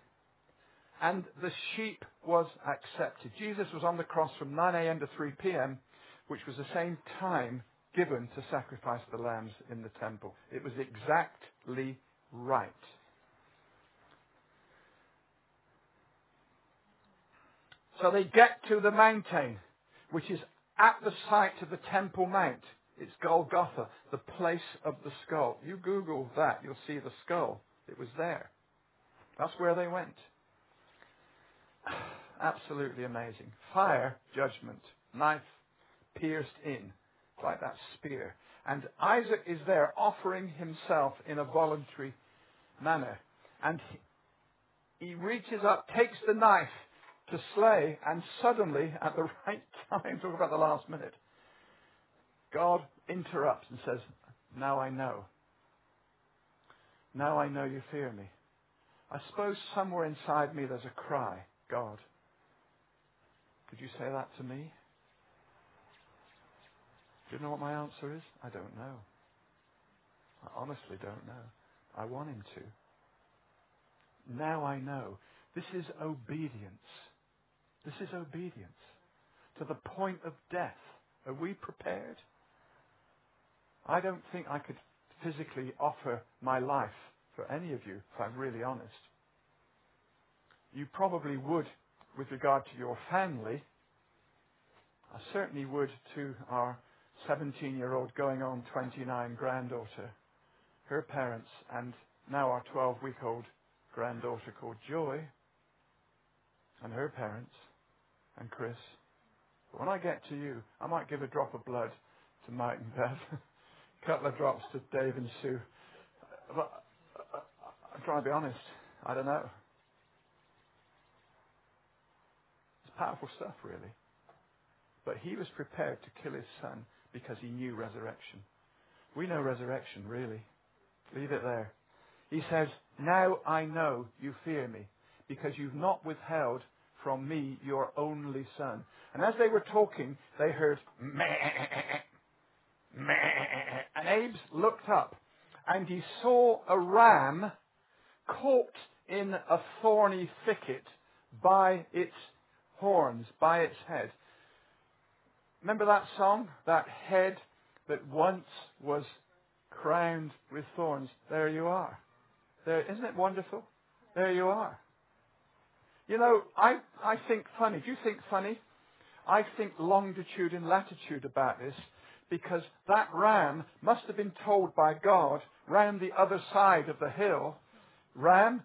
And the sheep was accepted. Jesus was on the cross from nine a.m. to three p.m., which was the same time given to sacrifice the lambs in the temple. It was exactly right. So they get to the mountain, which is at the site of the Temple Mount. It's Golgotha, the place of the skull. You Google that, you'll see the skull. It was there. That's where they went. Absolutely amazing. Fire, judgment, knife, pierced in like that spear. And Isaac is there offering himself in a voluntary manner. And he reaches up, takes the knife to slay, and suddenly, at the right time, talk about the last minute, God interrupts and says, now I know. Now I know you fear me. I suppose somewhere inside me there's a cry. God, could you say that to me? Do you know what my answer is? I don't know. I honestly don't know. I want him to. Now I know. This is obedience. This is obedience to the point of death. Are we prepared? I don't think I could physically offer my life for any of you, if I'm really honest. You probably would with regard to your family. I certainly would to our seventeen-year-old going on twenty-nine granddaughter, her parents, and now our twelve-week-old granddaughter called Joy, and her parents, and Chris. But when I get to you, I might give a drop of blood to Mike and Bev, a couple of drops to Dave and Sue. But I'm trying to be honest. I don't know. It's powerful stuff, really. But he was prepared to kill his son because he knew resurrection. We know resurrection, really. Leave it there. He says, now I know you fear me because you've not withheld from me your only son. And as they were talking, they heard meh, meh, and Abe looked up and he saw a ram caught in a thorny thicket by its horns by its head. Remember that song? That head that once was crowned with thorns. There you are. There, isn't it wonderful? There you are. You know, I, I think funny. Do you think funny? I think longitude and latitude about this, because that ram must have been told by God round the other side of the hill, ram,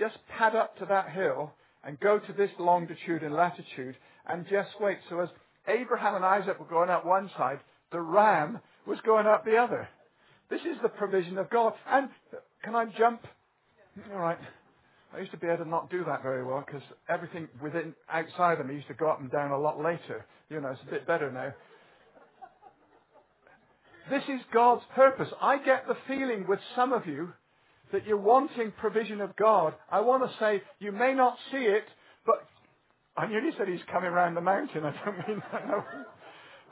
just pad up to that hill and go to this longitude and latitude and just wait. So as Abraham and Isaac were going up one side, the ram was going up the other. This is the provision of God. And can I jump? All right. I used to be able to not do that very well because everything within outside of me used to go up and down a lot later. You know, it's a bit better now. This is God's purpose. I get the feeling with some of you that you're wanting provision of God. I want to say you may not see it, but I nearly said he's coming round the mountain. I don't mean that. No.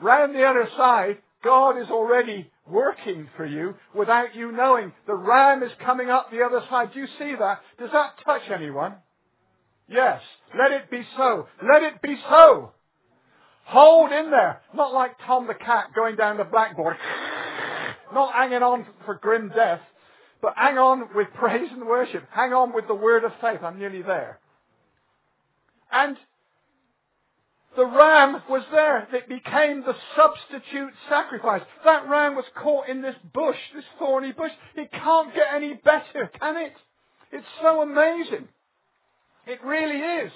Round the other side, God is already working for you without you knowing. The ram is coming up the other side. Do you see that? Does that touch anyone? Yes. Let it be so. Let it be so. Hold in there. Not like Tom the cat going down the blackboard. Not hanging on for grim death. But hang on with praise and worship. Hang on with the word of faith. I'm nearly there. And the ram was there. It became the substitute sacrifice. That ram was caught in this bush, this thorny bush. It can't get any better, can it? It's so amazing. It really is.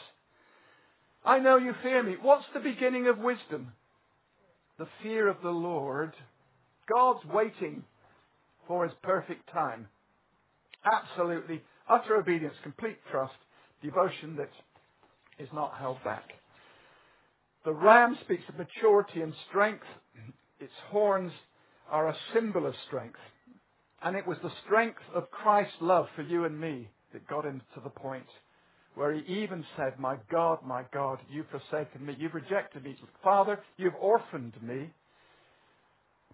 I know you fear me. What's the beginning of wisdom? The fear of the Lord. God's waiting for his perfect time. Absolutely, utter obedience, complete trust, devotion that is not held back. The ram speaks of maturity and strength. Its horns are a symbol of strength. And it was the strength of Christ's love for you and me that got him to the point where he even said, "My God, my God, you've forsaken me, you've rejected me. Father, you've orphaned me."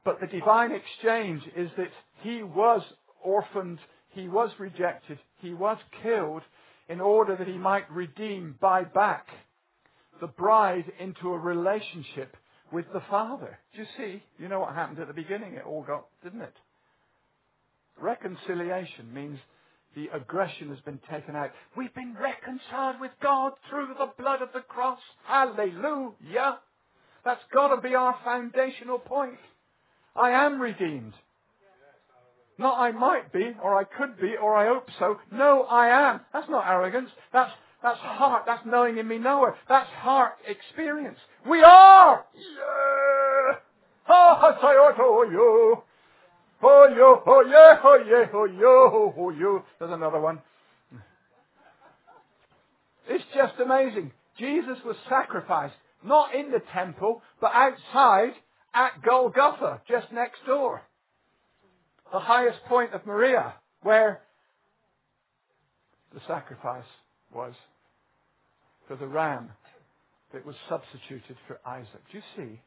But the divine exchange is that he was orphaned, he was rejected, he was killed in order that he might redeem, buy back the bride into a relationship with the Father. Do you see? You know what happened at the beginning? It all got, didn't it? Reconciliation means the aggression has been taken out. We've been reconciled with God through the blood of the cross. Hallelujah! That's got to be our foundational point. I am redeemed. Not I might be, or I could be, or I hope so. No, I am. That's not arrogance. That's that's heart. That's knowing in me knower. That's heart experience. We are. Yeah. Oh, sayoto, oh, yo. Oh, yo, oh, yeah, oh, yeah, oh, yo, oh, yo. There's another one. It's just amazing. Jesus was sacrificed, not in the temple, but outside at Golgotha, just next door. The highest point of Moriah, where the sacrifice was for the ram that was substituted for Isaac. Do you see?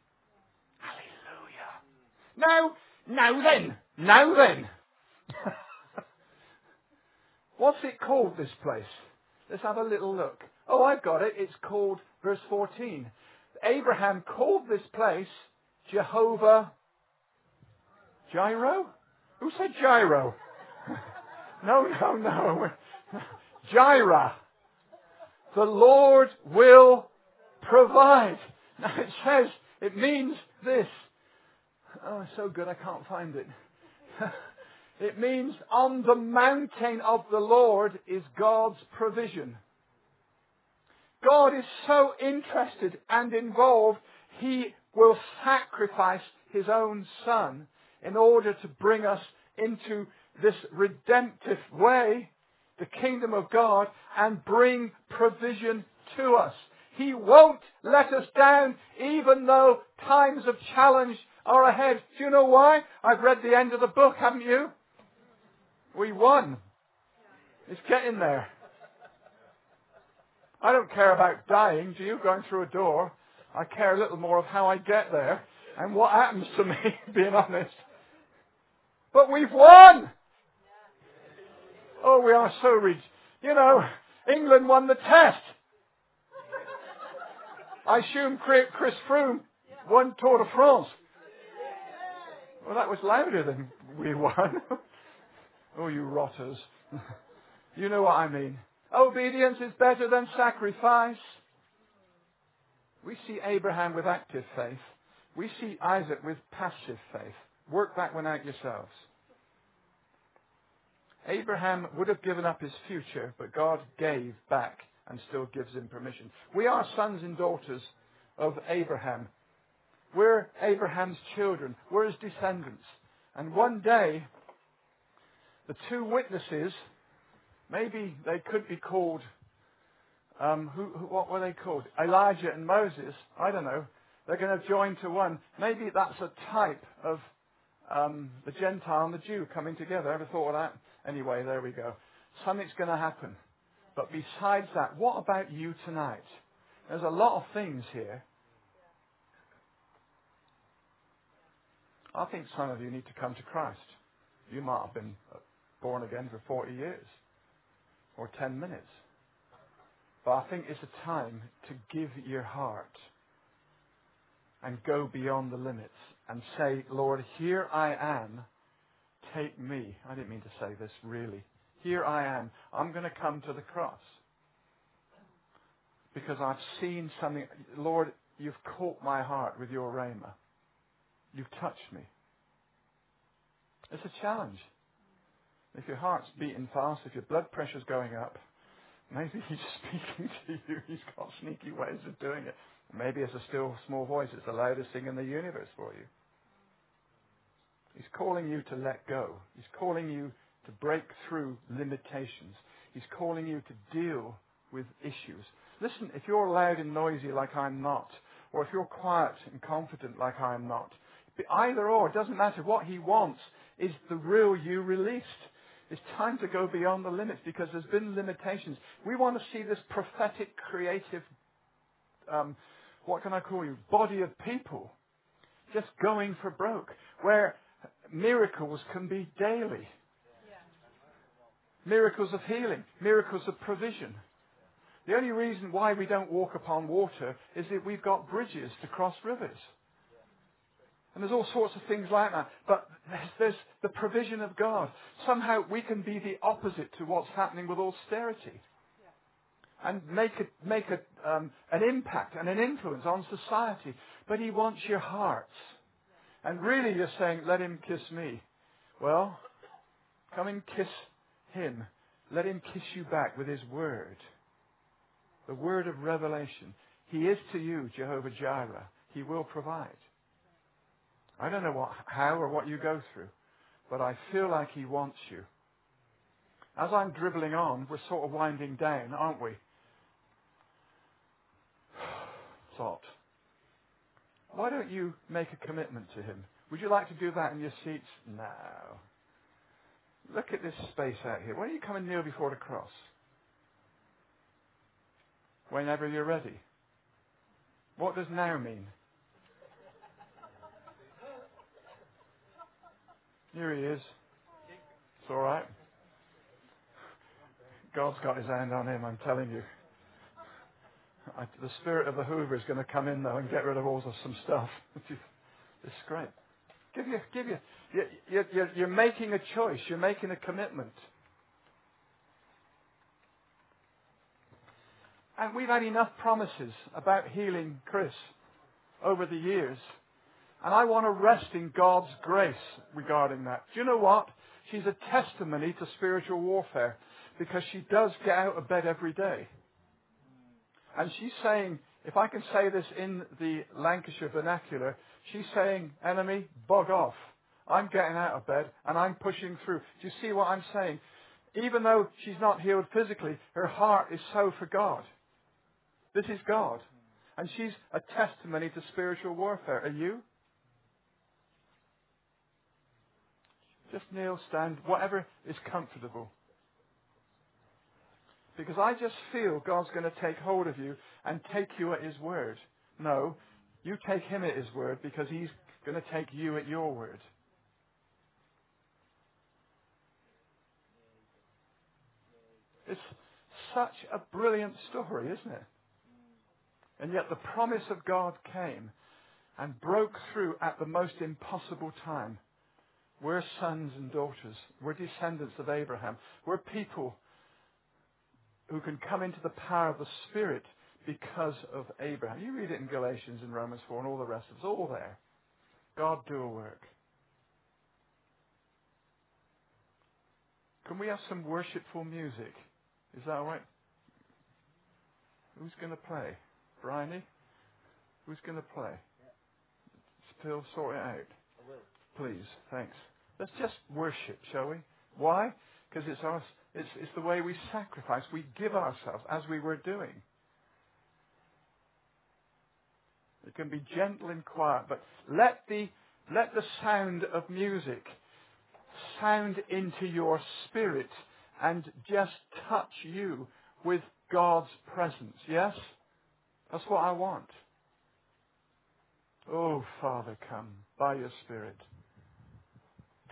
Hallelujah. Now, now then, now then. What's it called, this place? Let's have a little look. Oh, I've got it. It's called, verse fourteen. Abraham called this place Jehovah Jireh? Who said Gyro? no, no, no. Jireh. The Lord will provide. Now it says, it means this. Oh, it's so good I can't find it. It means on the mountain of the Lord is God's provision. God is so interested and involved, he will sacrifice his own son in order to bring us into this redemptive way, the kingdom of God, and bring provision to us. He won't let us down, even though times of challenge are ahead. Do you know why? I've read the end of the book, haven't you? We won. It's getting there. I don't care about dying, do you, going through a door? I care a little more of how I get there and what happens to me, being honest. But we've won! Oh, we are so rich. You know, England won the test. I assume Chris Froome won Tour de France. Well, that was louder than we won. Oh, you rotters. You know what I mean. Obedience is better than sacrifice. We see Abraham with active faith. We see Isaac with passive faith. Work that one out yourselves. Abraham would have given up his future, but God gave back and still gives him permission. We are sons and daughters of Abraham. We're Abraham's children. We're his descendants. And one day, the two witnesses, maybe they could be called, um, who, who, what were they called? Elijah and Moses. I don't know. They're going to join to one. Maybe that's a type of um, the Gentile and the Jew coming together. Ever thought of that? Anyway, there we go. Something's going to happen. But besides that, what about you tonight? There's a lot of things here. I think some of you need to come to Christ. You might have been born again for forty years or ten minutes. But I think it's a time to give your heart and go beyond the limits and say, Lord, here I am. Take me. I didn't mean to say this, really. Here I am. I'm going to come to the cross. Because I've seen something. Lord, you've caught my heart with your rhema. You've touched me. It's a challenge. If your heart's beating fast, if your blood pressure's going up, maybe he's speaking to you. He's got sneaky ways of doing it. Maybe it's a still small voice. It's the loudest thing in the universe for you. He's calling you to let go. He's calling you to break through limitations. He's calling you to deal with issues. Listen, if you're loud and noisy like I'm not, or if you're quiet and confident like I'm not, either or, it doesn't matter. What he wants is the real you released. It's time to go beyond the limits because there's been limitations. We want to see this prophetic, creative, um, what can I call you, body of people just going for broke, where miracles can be daily. Miracles of healing. Miracles of provision. The only reason why we don't walk upon water is that we've got bridges to cross rivers. And there's all sorts of things like that. But there's the provision of God. Somehow we can be the opposite to what's happening with austerity. And make, a, make a, um, an impact and an influence on society. But he wants your hearts. And really you're saying, let him kiss me. Well, come and kiss him. Let him kiss you back with his word. The word of revelation. He is to you Jehovah Jireh. He will provide. I don't know what, how or what you go through, but I feel like he wants you. As I'm dribbling on, we're sort of winding down, aren't we? Thought. Why don't you make a commitment to him? Would you like to do that in your seats? No. Look at this space out here. Why don't you come and kneel before the cross? Whenever you're ready. What does now mean? Here he is. It's all right. God's got his hand on him, I'm telling you. I, the spirit of the Hoover is going to come in, though, and get rid of all of some stuff. It's great. Give you, give you. You're, you're, you're making a choice. You're making a commitment. And we've had enough promises about healing Chris over the years. And I want to rest in God's grace regarding that. Do you know what? She's a testimony to spiritual warfare because she does get out of bed every day. And she's saying, if I can say this in the Lancashire vernacular, she's saying, enemy, bog off. I'm getting out of bed and I'm pushing through. Do you see what I'm saying? Even though she's not healed physically, her heart is so for God. This is God. And she's a testimony to spiritual warfare. Are you? Just kneel, stand, whatever is comfortable. Because I just feel God's going to take hold of you and take you at his word. No, you take him at his word because he's going to take you at your word. It's such a brilliant story, isn't it? And yet the promise of God came and broke through at the most impossible time. We're sons and daughters. We're descendants of Abraham. We're people who can come into the power of the Spirit because of Abraham. You read it in Galatians and Romans four and all the rest of it. It's all there. God do a work. Can we have some worshipful music? Is that all right? Who's going to play? Bryony? Who's going to play? Phil, sort it out. I will. Please, thanks. Let's just worship, shall we? Why? Because it's our, it's, it's the way we sacrifice. We give ourselves as we were doing. It can be gentle and quiet, but let the, let the sound of music sound into your spirit and just touch you with God's presence. Yes? That's what I want. Oh, Father, come by your Spirit.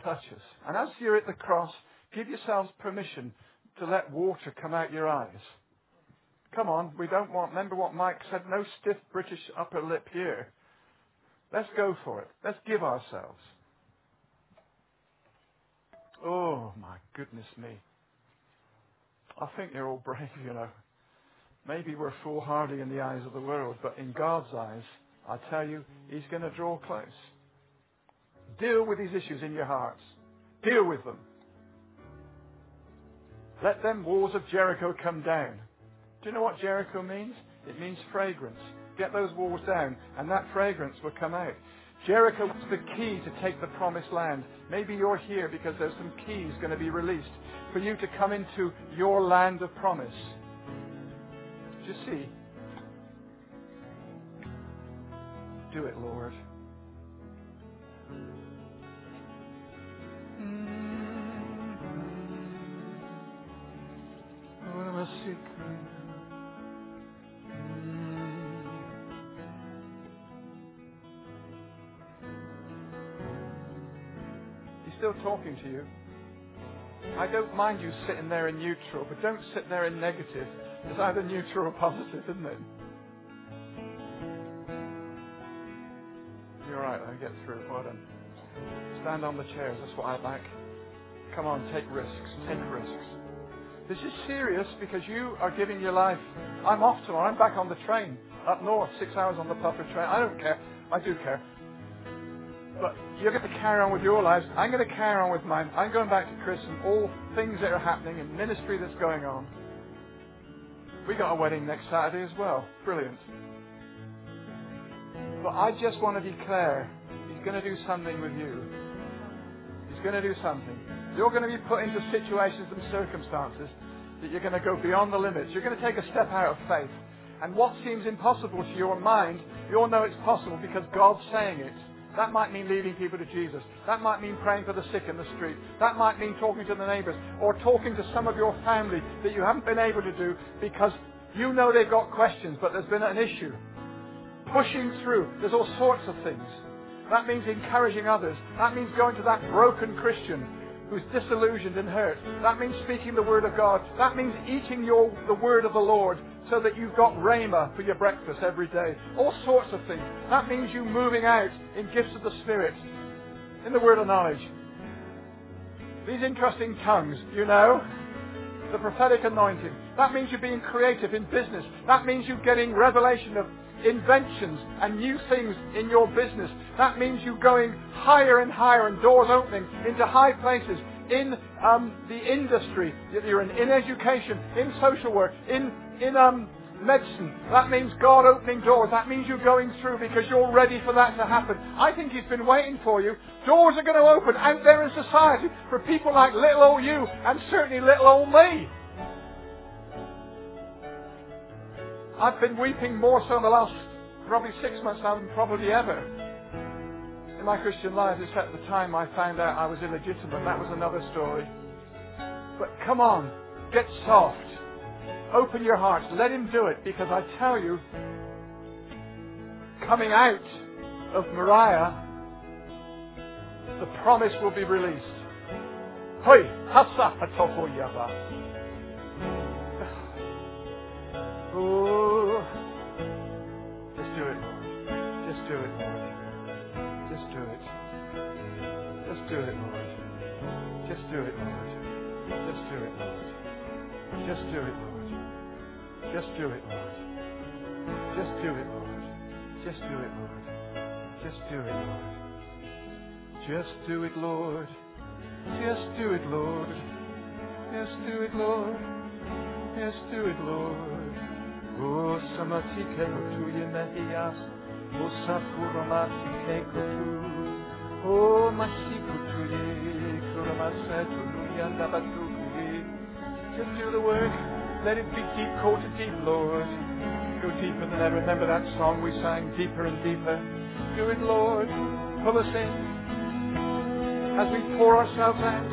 Touch us. And as you're at the cross, give yourselves permission to let water come out your eyes. Come on, we don't want, remember what Mike said, no stiff British upper lip here. Let's go for it. Let's give ourselves. Oh, my goodness me. I think you're all brave, you know. Maybe we're foolhardy in the eyes of the world, but in God's eyes, I tell you, he's going to draw close. Deal with these issues in your hearts. Deal with them. Let them walls of Jericho come down. Do you know what Jericho means? It means fragrance. Get those walls down, and that fragrance will come out. Jericho is the key to take the promised land. Maybe you're here because there's some keys going to be released for you to come into your land of promise. Do you see? Do it, Lord. He's still talking to you. I don't mind you sitting there in neutral, but don't sit there in negative. It's either neutral or positive, isn't it? Get through. Well done. Stand on the chairs. That's what I like. Come on, take risks. Take risks. This is serious because you are giving your life. I'm off tomorrow. I'm back on the train up north, six hours on the puffer train. I don't care. I do care. But you're going to carry on with your lives. I'm going to carry on with mine. I'm going back to Chris and all things that are happening and ministry that's going on. We got a wedding next Saturday as well. Brilliant. But I just want to declare he's going to do something with you. He's going to do something. You're going to be put into situations and circumstances that you're going to go beyond the limits. You're going to take a step out of faith. And what seems impossible to your mind, you'll know it's possible because God's saying it. That might mean leading people to Jesus. That might mean praying for the sick in the street. That might mean talking to the neighbors or talking to some of your family that you haven't been able to do because you know they've got questions, but there's been an issue. Pushing through. There's all sorts of things. That means encouraging others. That means going to that broken Christian who's disillusioned and hurt. That means speaking the Word of God. That means eating your, the Word of the Lord so that you've got Rhema for your breakfast every day. All sorts of things. That means you moving out in gifts of the Spirit, in the Word of knowledge. These interesting tongues, you know, the prophetic anointing. That means you're being creative in business. That means you're getting revelation of inventions and new things in your business. That means you going higher and higher and doors opening into high places in um, the industry that you're in, in education, in social work, in, in um, medicine. That means God opening doors. That means you're going through because you're ready for that to happen. I think he's been waiting for you. Doors are going to open out there in society for people like little old you and certainly little old me. I've been weeping more so in the last probably six months now than probably ever in my Christian life, except the time I found out I was illegitimate. That was another story. But come on, get soft. Open your hearts. Let him do it, because I tell you, coming out of Moriah, the promise will be released. Hoi, hasa hatofo yaba. Oh, Just do it, Lord. Just do it. Just do it, Lord. Just do it, Lord. Just do it, Lord. Just do it, Lord. Just do it, Lord. Just do it, Lord. Just do it, Lord. Just do it, Lord. Just do it, Lord. Just do it, Lord. Just do it, Lord. Just do it, Lord. O samati ketu yemehias, o safuramati ketu, o masikutu ye kuramasetu nuyandabatukuye. Just do the work. Let it be deep, go to deep, Lord. Go deeper than ever. Remember that song we sang, deeper and deeper. Do it, Lord. Pull us in as we pour ourselves out.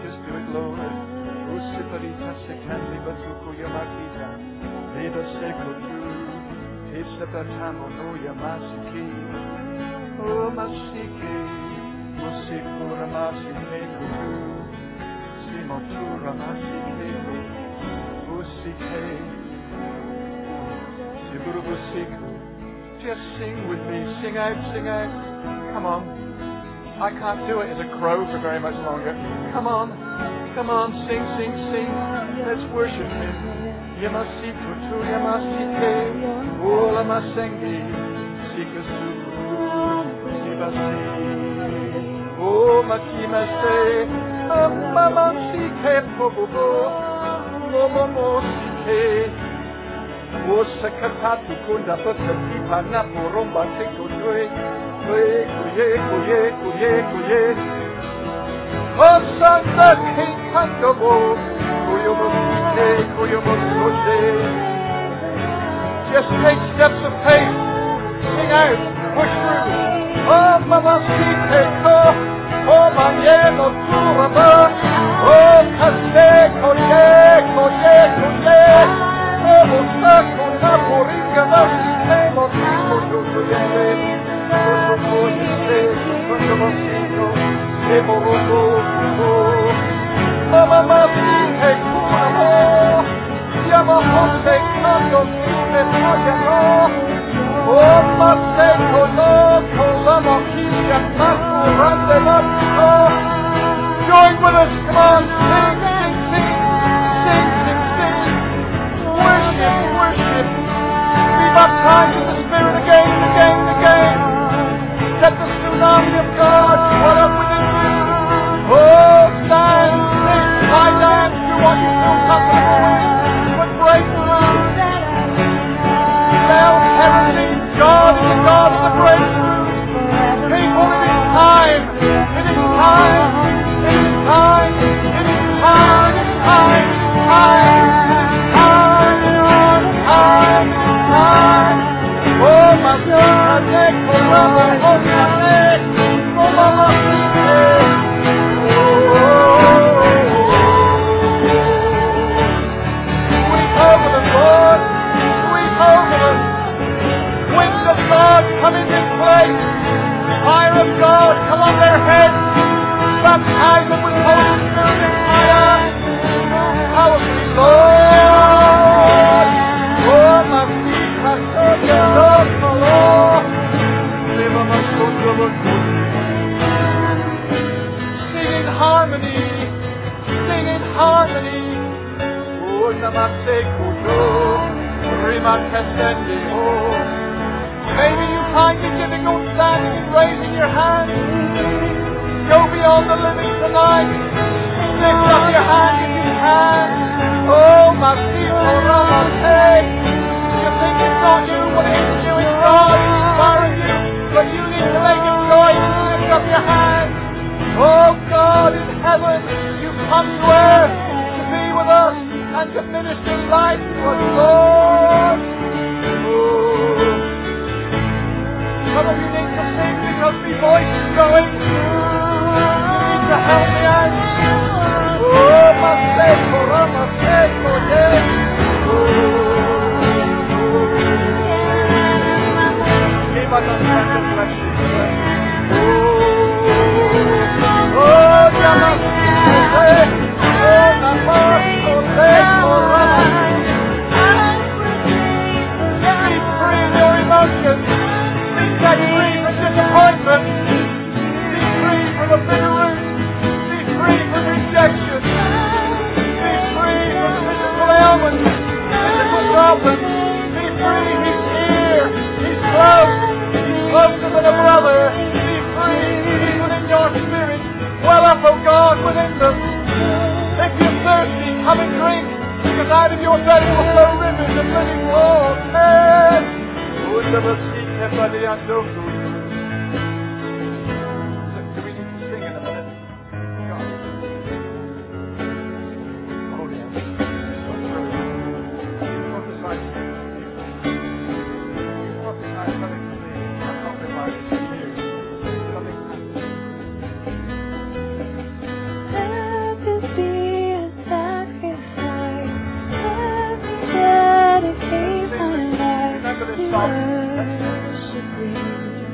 Just do it, Lord. O siparita sekandi batuku yamakita. Neva sekotu, tisa batamo no yamasiki, o masiki, o sikura masiki kotu, simotura masiki kotu, o sike, siburu busiku. Just sing with me, sing out, sing out. Come on, I can't do it as a crow for very much longer. Come on, come on, sing, sing, sing. Let's worship Him. Yamasitu tu yamasike, ola masengi, sikasu, sibasi, o makimase, amamasike pobobo, momomosike, o sakapatu kunda patapipa na poromba tekotue, kue kuye kuye kuye kuye, o sandake kandobo. Just take steps of faith. Sing out. Push through. Oh, mama, see, take off. Oh, my name of Turaba. Oh, Kaste, Koye, Koye, Koye. Oh, Sako, Naporika, Mashi, name of Turaba. Oh, Turaba, oh, Turaba, Mama Mabike Kumamo, Yamahose Kando Kine Tagano, O Mase Kono Kolamo Kisha Taku Rande Matiko. Join with us, come on, sing, sing, sing, sing, sing, sing, worship, worship, be baptized in the Spirit again and again and again. Let the tsunami of God flood up within you. Oh, stand. I dance to what you feel comfortable with, break through. Tell everything, God is the God of the breakthrough. People, it is time, it is time, it is time, it is time, it is time, time, time, time, time, time. Oh, my God, take the rubber, hold my neck, oh, my love, come in this place. Fire of God, come on their heads. Baptize them with Holy Spirit and fire. Powerfully, Lord. Oh, my feet, my soul, your Lord, my Lord. Live my soul, Lord. Sing in harmony. Sing in harmony. Oh, namase kudo. Rima kasende ho. Maybe you find it difficult standing and raising your hand. Go beyond the limits tonight. Lift up your hand if you can. Oh, my people, Ramate. You think it's not you, but it is you. It's God inspiring you. But you need to make it right. Lift up your hand. Oh, God in heaven, you come to earth to be with us and to minister life to us, Lord. Some of you need to sing because my voice is going. You need to help me out. Oh, my faithful, oh, my faithful, yes. If I don't have the question, oh, oh, yeah, my faithful, yes. Oh, my faithful, faithful, right. Be free in your emotions. Be free in your emotions. tonight if you're thankful for rivers of living water. Worship you.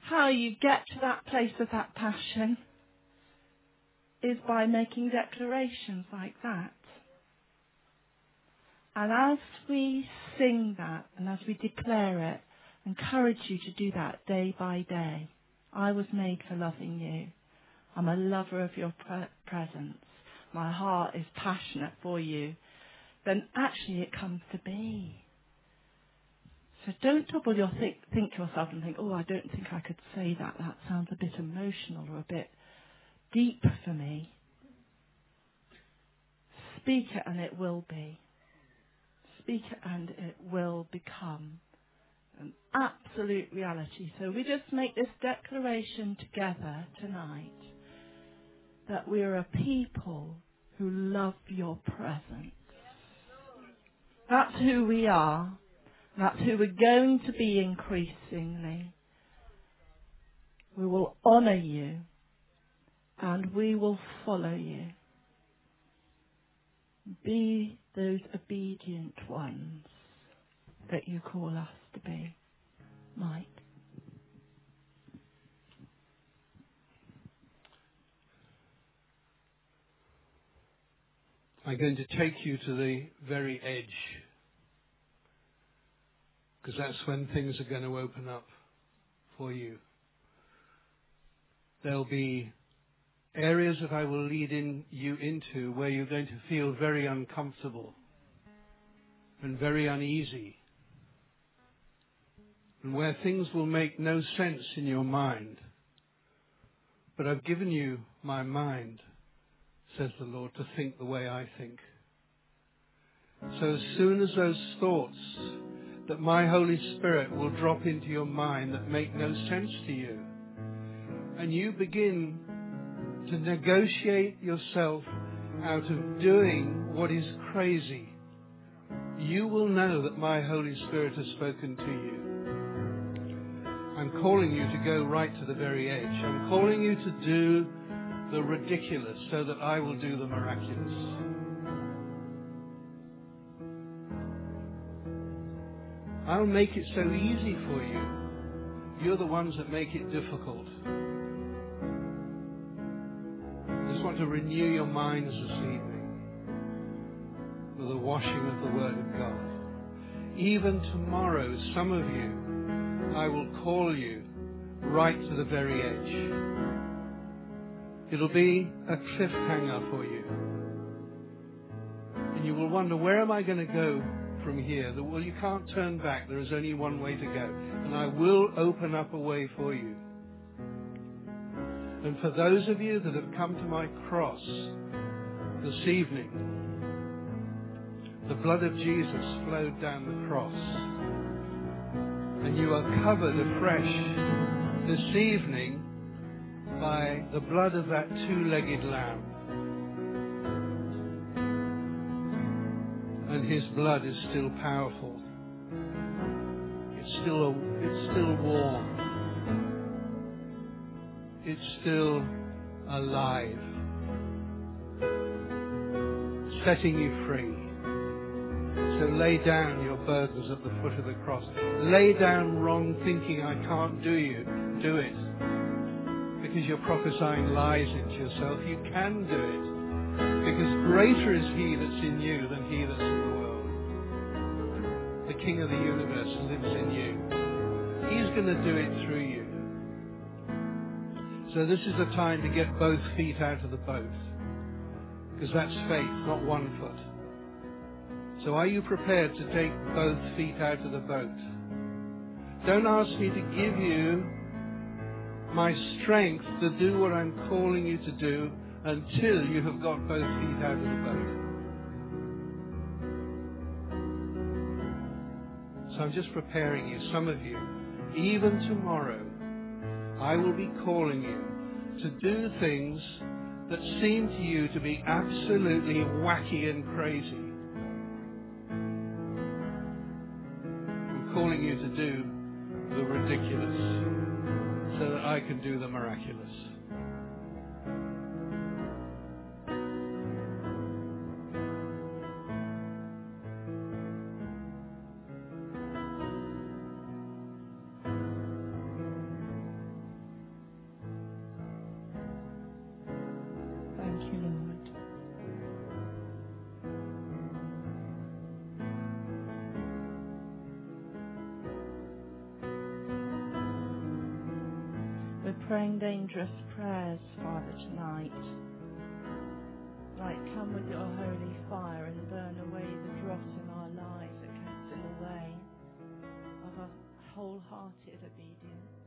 How you get to that place of that passion is by making declarations like that. And as we sing that and as we declare it, I encourage you to do that day by day. I was made for loving you. I'm a lover of your pre- presence. My heart is passionate for you. Then actually it comes to be. So don't double your think, think to yourself and think, oh, I don't think I could say that. That sounds a bit emotional or a bit deep for me. Speak it and it will be. Speak it and it will become an absolute reality. So we just make this declaration together tonight that we are a people who love your presence. That's who we are. That's who we're going to be increasingly. We will honour you and we will follow you. Be those obedient ones that you call us to be. Mike. I'm going to take you to the very edge, because that's when things are going to open up for you. There'll be areas that I will lead in you into where you're going to feel very uncomfortable and very uneasy, and where things will make no sense in your mind. But I've given you my mind, says the Lord, to think the way I think. So as soon as those thoughts that my Holy Spirit will drop into your mind that make no sense to you, and you begin to negotiate yourself out of doing what is crazy, you will know that my Holy Spirit has spoken to you. I'm calling you to go right to the very edge. I'm calling you to do the ridiculous so that I will do the miraculous. I'll make it so easy for you. You're the ones that make it difficult. I just want to renew your minds this evening with the washing of the Word of God. Even tomorrow, some of you, I will call you right to the very edge. It'll be a cliffhanger for you. And you will wonder, where am I going to go from here? That, well, you can't turn back. There is only one way to go. And I will open up a way for you. And for those of you that have come to my cross this evening, the blood of Jesus flowed down the cross. And you are covered afresh this evening by the blood of that two-legged lamb. And his blood is still powerful. It's still, a, it's still warm. It's still alive. Setting you free. So lay down your burdens at the foot of the cross. Lay down wrong thinking, I can't do you. Do it. Because you're prophesying lies into yourself. You can do it. Because greater is he that's in you than he that's in the world. The King of the universe lives in you. He's going to do it through you. So this is the time to get both feet out of the boat. Because that's faith, not one foot. So are you prepared to take both feet out of the boat? Don't ask me to give you my strength to do what I'm calling you to do until you have got both feet out of the boat. So I'm just preparing you, some of you, even tomorrow, I will be calling you to do things that seem to you to be absolutely wacky and crazy. I'm calling you to do the ridiculous so that I can do the miraculous. praying dangerous prayers, Father, tonight. Like, come with your holy fire and burn away the dross in our lives that gets in the way of a wholehearted obedience.